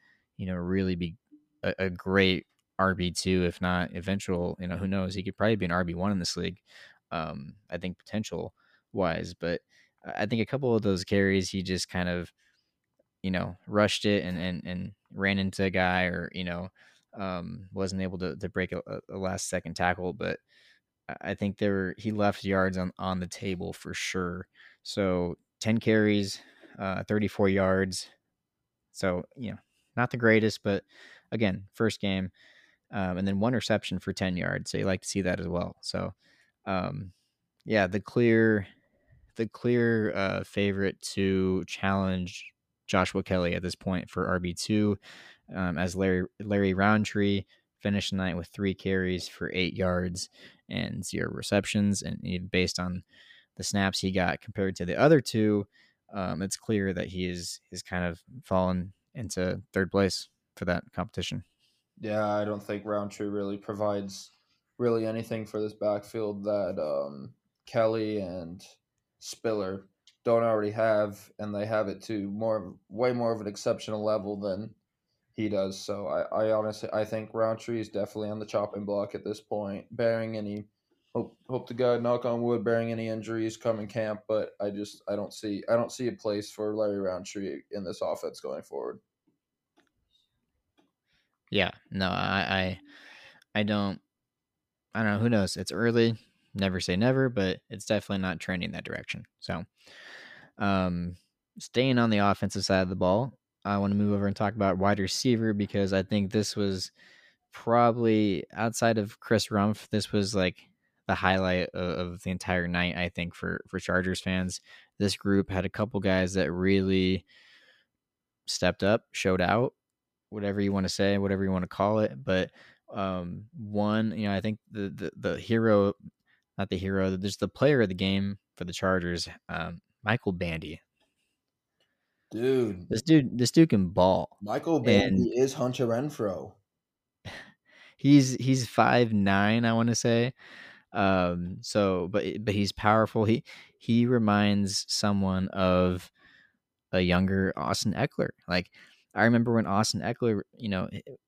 to, really be a great RB2, if not eventual, who knows, he could probably be an RB1 in this league. I think potential wise, but I think a couple of those carries, he just kind of, rushed it and ran into a guy, or, wasn't able to break a last second tackle, but I think he left yards on the table for sure. So 10 carries, 34 yards. So, not the greatest, but again, first game, and then one reception for 10 yards. So you like to see that as well. So, the clear favorite to challenge Joshua Kelly at this point for RB2, as Larry Roundtree finished the night with 3 carries for 8 yards and 0 receptions. And based on the snaps he got compared to the other two, it's clear that he is kind of fallen into third place for that competition. Yeah, I don't think Roundtree really provides anything for this backfield that Kelly and Spiller don't already have, and they have it to way more of an exceptional level than he does. So I honestly think Roundtree is definitely on the chopping block at this point, bearing any hope to God, knock on wood, bearing any injuries coming camp. But I don't see a place for Larry Roundtree in this offense going forward. Yeah, no, I don't know. Who knows? It's early. Never say never, but it's definitely not trending that direction. So, staying on the offensive side of the ball, I want to move over and talk about wide receiver, because I think this was probably, outside of Chris Rumph, this was like the highlight of the entire night, I think, for Chargers fans. This group had a couple guys that really stepped up, showed out, whatever you want to say, whatever you want to call it. But one, I think the hero, not the hero, just the player of the game for the Chargers, Michael Bandy. Dude, this dude can ball. Michael Bandy is Hunter Renfrow. He's 5'9", I want to say. But he's powerful. He reminds someone of a younger Austin Ekeler. Like, I remember when Austin Ekeler,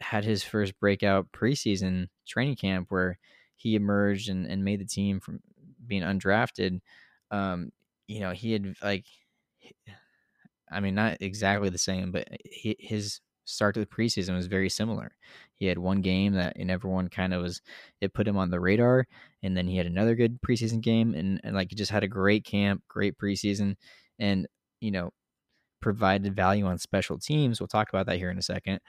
had his first breakout preseason training camp, where he emerged and made the team from being undrafted. He had not exactly the same, but his start to the preseason was very similar. He had one game and everyone kind of it put him on the radar, and then he had another good preseason game, and he just had a great camp, great preseason, and, provided value on special teams. We'll talk about that here in a second.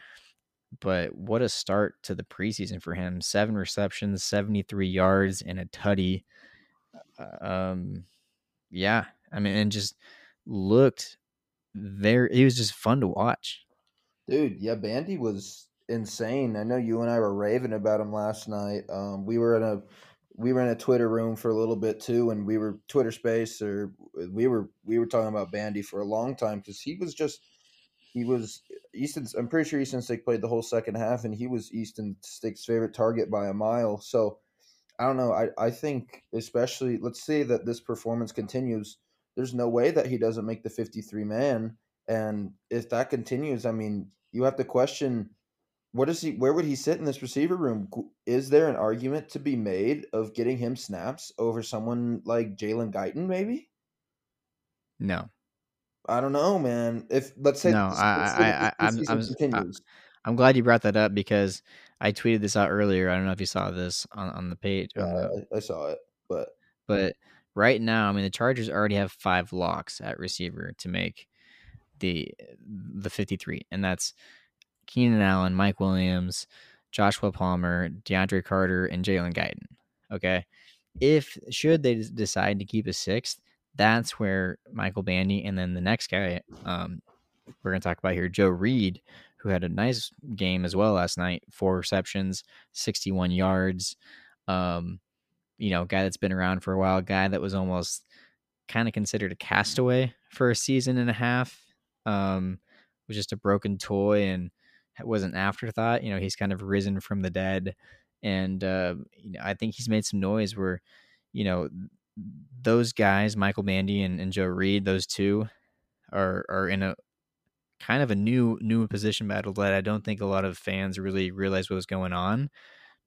But what a start to the preseason for him. 7 receptions, 73 yards, and a tutty. And just looked there. It was just fun to watch. Dude, yeah, Bandy was insane. I know you and I were raving about him last night. We were in a Twitter room for a little bit too, and we were Twitter space, or we were talking about Bandy for a long time, because I'm pretty sure Easton Stick played the whole second half, and he was Easton Stick's favorite target by a mile. So I don't know. I think, especially, let's say that this performance continues, there's no way that he doesn't make the 53-man. And if that continues, you have to question, where would he sit in this receiver room? Is there an argument to be made of getting him snaps over someone like Jalen Guyton, maybe? No. I don't know, man. If let's say no, I'm glad you brought that up, because I tweeted this out earlier. I don't know if you saw this on the page. I saw it, but right now, the Chargers already have 5 locks at receiver to make the 53, and that's Keenan Allen, Mike Williams, Joshua Palmer, DeAndre Carter, and Jalen Guyton. Okay, should they decide to keep a 6th. That's where Michael Bandy, and then the next guy we're going to talk about here, Joe Reed, who had a nice game as well last night, 4 receptions, 61 yards. Guy that's been around for a while, guy that was almost kind of considered a castaway for a season and a half. Was just a broken toy and was an afterthought. You know, he's kind of risen from the dead. And, you know, I think he's made some noise where, you know, those guys, Michael Bandy and Joe Reed, those two are in a kind of a new position battle that I don't think a lot of fans really realized what was going on.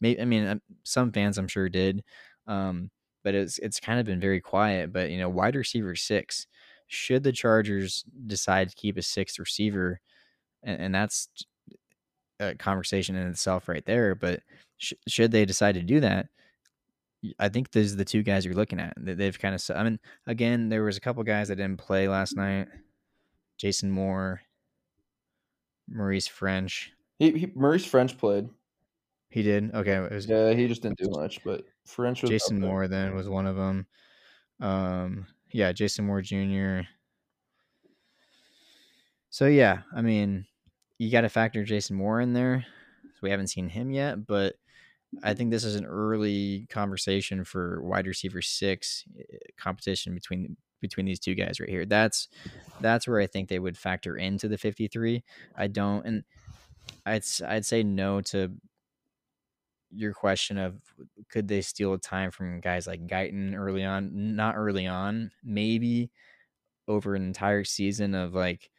Maybe, I mean, some fans I'm sure did, but it's kind of been very quiet. But, you know, wide receiver 6, should the Chargers decide to keep a 6th receiver, and that's a conversation in itself right there, but should they decide to do that, I think these are the two guys you're looking at. They've kind of, I mean, again, there was a couple guys that didn't play last night. Jason Moore, Maurice French. Maurice French played. He did? Okay. It was, yeah, he just didn't do much, but French was Jason Moore then was one of them. Yeah, Jason Moore Jr. So, yeah, I mean, you got to factor Jason Moore in there. So we haven't seen him yet, but I think this is an early conversation for wide receiver 6 competition between these two guys right here. That's where I think they would factor into the 53. I don't, and I'd say no to your question of could they steal time from guys like Guyton early on? Not early on, maybe over an entire season of, like,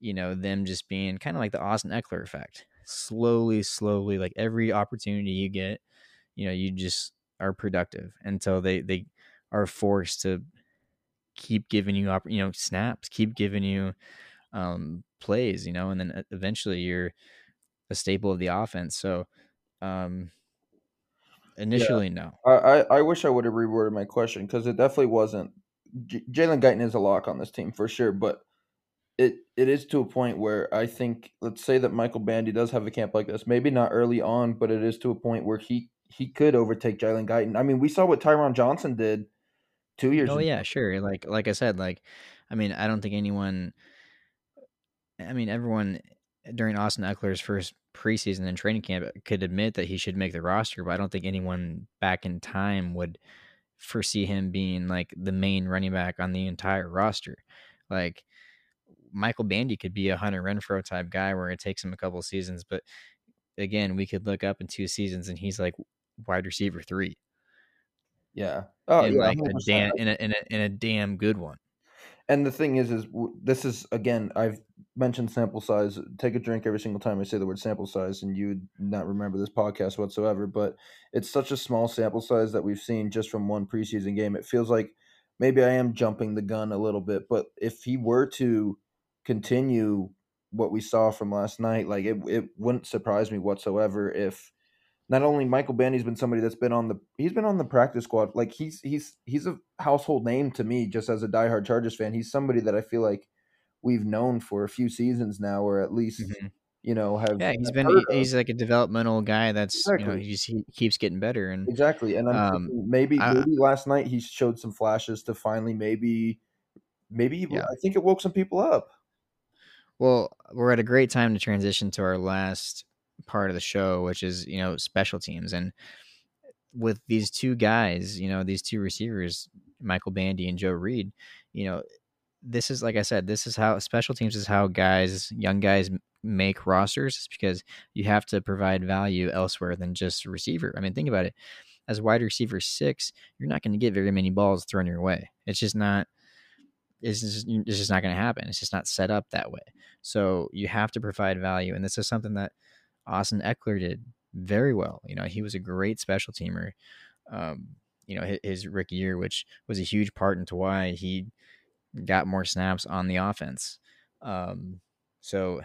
you know, them just being kind of like the Austin Ekeler effect. Slowly, like every opportunity you get, you know, you just are productive until they are forced to keep giving you, you know, snaps, keep giving you plays, you know, and then eventually you're a staple of the offense. So initially, yeah. No. I wish I would have reworded my question because it definitely wasn't. Jalen Guyton is a lock on this team for sure, but it is to a point where I think, let's say that Michael Bandy does have a camp like this, maybe not early on, but it is to a point where he could overtake Jalen Guyton. I mean, we saw what Tyron Johnson did 2 years ago. Oh, yeah, sure. Like I said, like, I mean, I don't think anyone, I mean, everyone during Austin Ekeler's first preseason and training camp could admit that he should make the roster, but I don't think anyone back in time would foresee him being like the main running back on the entire roster. Like, Michael Bandy could be a Hunter Renfrow type guy where it takes him a couple of seasons, but again, we could look up in 2 seasons and he's like wide receiver 3. Yeah. Oh, and yeah, like a damn, in a damn good one. And the thing is this is, again, I've mentioned sample size. Take a drink every single time I say the word sample size, and you would not remember this podcast whatsoever, but it's such a small sample size that we've seen just from one preseason game. It feels like maybe I am jumping the gun a little bit, but if he were to continue what we saw from last night, like it wouldn't surprise me whatsoever if not only Michael Bandy's been somebody that's been on the practice squad, like he's a household name to me just as a diehard Chargers fan. He's somebody that I feel like we've known for a few seasons now, or at least you know have. Yeah, he's like a developmental guy that's exactly. You know, he keeps getting better and exactly. And I'm maybe last night he showed some flashes to finally maybe yeah. I think it woke some people up. Well, we're at a great time to transition to our last part of the show, which is, you know, special teams. And with these two guys, you know, these two receivers, Michael Bandy and Joe Reed, you know, this is, like I said, this is how special teams is how young guys make rosters. It's because you have to provide value elsewhere than just receiver. I mean, think about it. As wide receiver 6, you're not going to get very many balls thrown your way. It's just not going to happen. It's just not set up that way. So you have to provide value. And this is something that Austin Ekeler did very well. You know, he was a great special teamer, you know, his rookie year, which was a huge part into why he got more snaps on the offense. So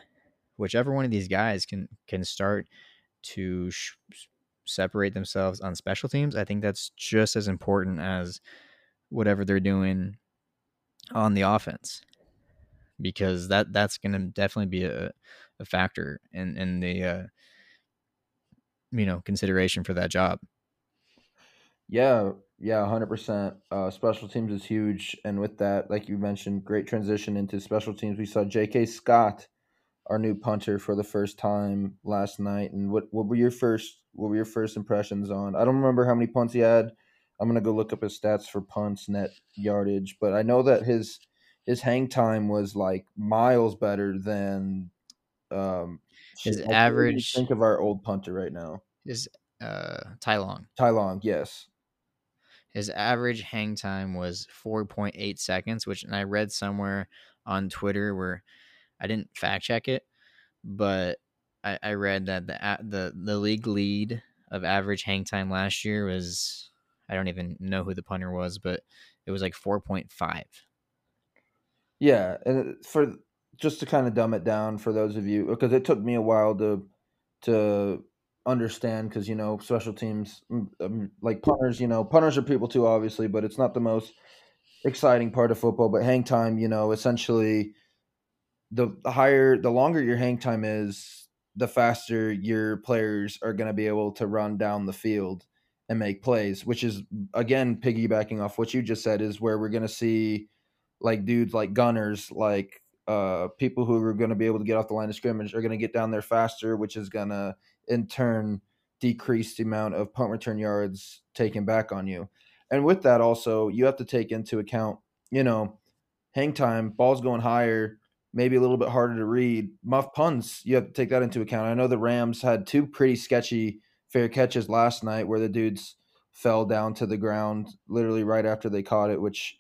whichever one of these guys can start to separate themselves on special teams, I think that's just as important as whatever they're doing on the offense, because that's going to definitely be a factor in the you know, consideration for that job. Yeah 100%. Special teams is huge, and with that, like you mentioned, great transition into special teams. We saw J.K. Scott, our new punter, for the first time last night. And what were your first impressions on? I don't remember how many punts he had. I'm going to go look up his stats for punts, net yardage, but I know that his hang time was like miles better than his average. Think of our old punter right now. Is Ty Long. Ty Long, yes. His average hang time was 4.8 seconds, which, and I read somewhere on Twitter where I didn't fact check it, but I read that the league lead of average hang time last year was, I don't even know who the punter was, but it was like 4.5. Yeah, and for just to kind of dumb it down for those of you, because it took me a while to understand, because, you know, special teams, like punters, you know, punters are people too, obviously, but it's not the most exciting part of football. But hang time, you know, essentially the longer your hang time is, the faster your players are going to be able to run down the field and make plays, which is, again, piggybacking off what you just said, is where we're going to see like dudes like gunners, like people who are going to be able to get off the line of scrimmage are going to get down there faster, which is going to in turn decrease the amount of punt return yards taken back on you. And with that also, you have to take into account, you know, hang time, balls going higher, maybe a little bit harder to read. Muff punts, you have to take that into account. I know the Rams had two pretty sketchy fair catches last night where the dudes fell down to the ground literally right after they caught it, which,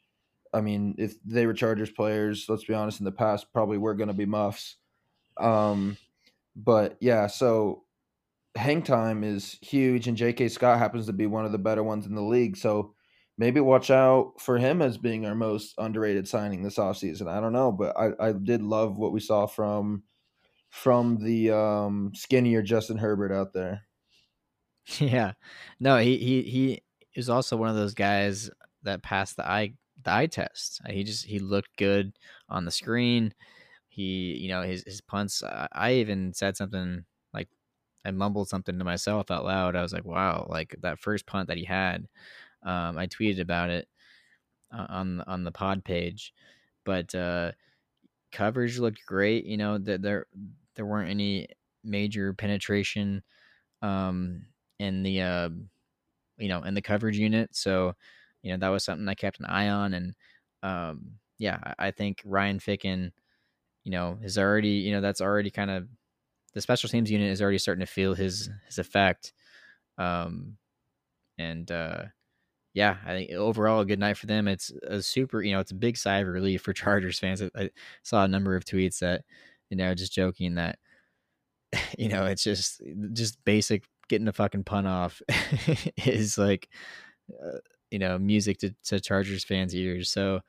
I mean, if they were Chargers players, let's be honest, in the past probably were going to be muffs. But, yeah, so hang time is huge, and J.K. Scott happens to be one of the better ones in the league. So maybe watch out for him as being our most underrated signing this offseason. I don't know, but I did love what we saw from the skinnier Justin Herbert out there. Yeah. No, he is also one of those guys that passed the eye test. He looked good on the screen. He, you know, his punts, I even said something, like I mumbled something to myself out loud. I was like, wow, like that first punt that he had, I tweeted about it on the pod page, but coverage looked great. You know, that there weren't any major penetration in the you know, in the coverage unit, so you know, that was something I kept an eye on. And yeah, I think Ryan Ficken, you know, is already, you know, that's already kind of, the special teams unit is already starting to feel his effect. And yeah, I think overall a good night for them. It's a super, you know, it's a big sigh of relief for Chargers fans. I saw a number of tweets that, you know, just joking that, you know, it's just basic getting a fucking punt off is like, you know, music to Chargers fans' ears. So,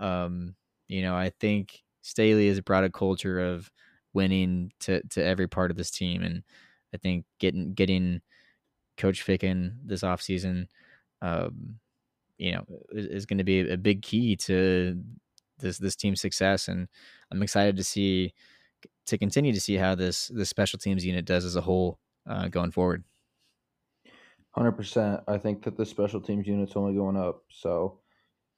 you know, I think Staley has brought a culture of winning to every part of this team. And I think getting Coach Ficken this offseason, you know, is going to be a big key to this team's success. And I'm excited to continue to see how this special teams unit does as a whole going forward. 100%. I think that the special teams unit's only going up. So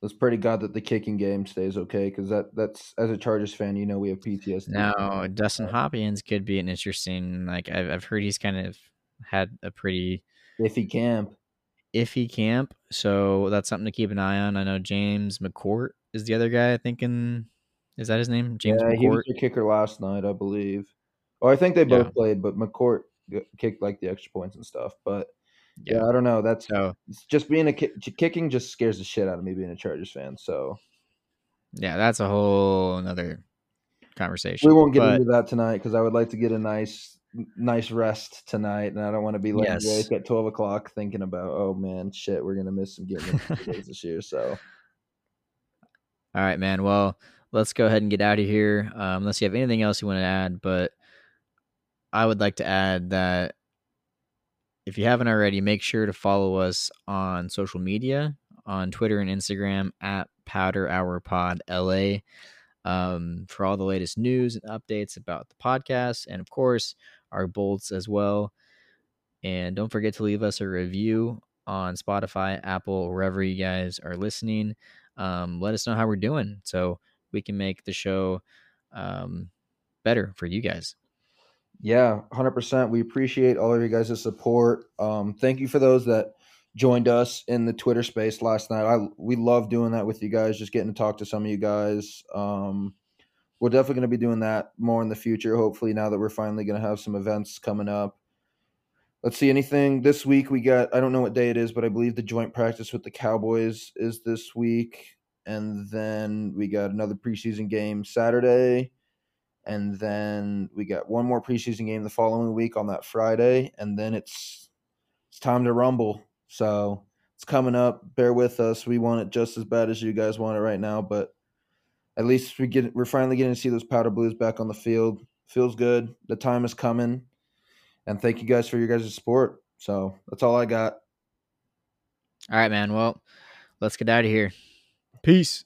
let's pray to God that the kicking game stays okay, because that's, as a Chargers fan, you know, we have PTSD. Now, Dustin Hopkins could be an interesting, like I've heard he's kind of had a pretty iffy camp. So that's something to keep an eye on. I know James McCourt is the other guy, I think, is that his name? James McCourt. He was the kicker last night, I believe. Oh, I think they both played, but McCourt kicked like the extra points and stuff, but. Yeah, I don't know. That's just being kicking just scares the shit out of me being a Chargers fan. So, yeah, that's a whole another conversation. We won't get into that tonight because I would like to get a nice rest tonight, and I don't want to be late at 12 o'clock thinking about, oh man, shit, we're gonna miss some games this year. So, all right, man. Well, let's go ahead and get out of here. Unless you have anything else you want to add, but I would like to add that. If you haven't already, make sure to follow us on social media, on Twitter and Instagram at PowderHourPodLA, for all the latest news and updates about the podcast, and of course our bolts as well. And don't forget to leave us a review on Spotify, Apple, wherever you guys are listening. Let us know how we're doing so we can make the show better for you guys. Yeah, 100%. We appreciate all of you guys' support. Thank you for those that joined us in the Twitter space last night. We love doing that with you guys, just getting to talk to some of you guys. We're definitely going to be doing that more in the future, hopefully, now that we're finally going to have some events coming up. Let's see, anything this week we got, I don't know what day it is, but I believe the joint practice with the Cowboys is this week. And then we got another preseason game Saturday. And then we got one more preseason game the following week on that Friday. And then it's time to rumble. So it's coming up. Bear with us. We want it just as bad as you guys want it right now. But at least we're finally getting to see those Powder Blues back on the field. Feels good. The time is coming. And thank you guys for your guys' support. So that's all I got. All right, man. Well, let's get out of here. Peace.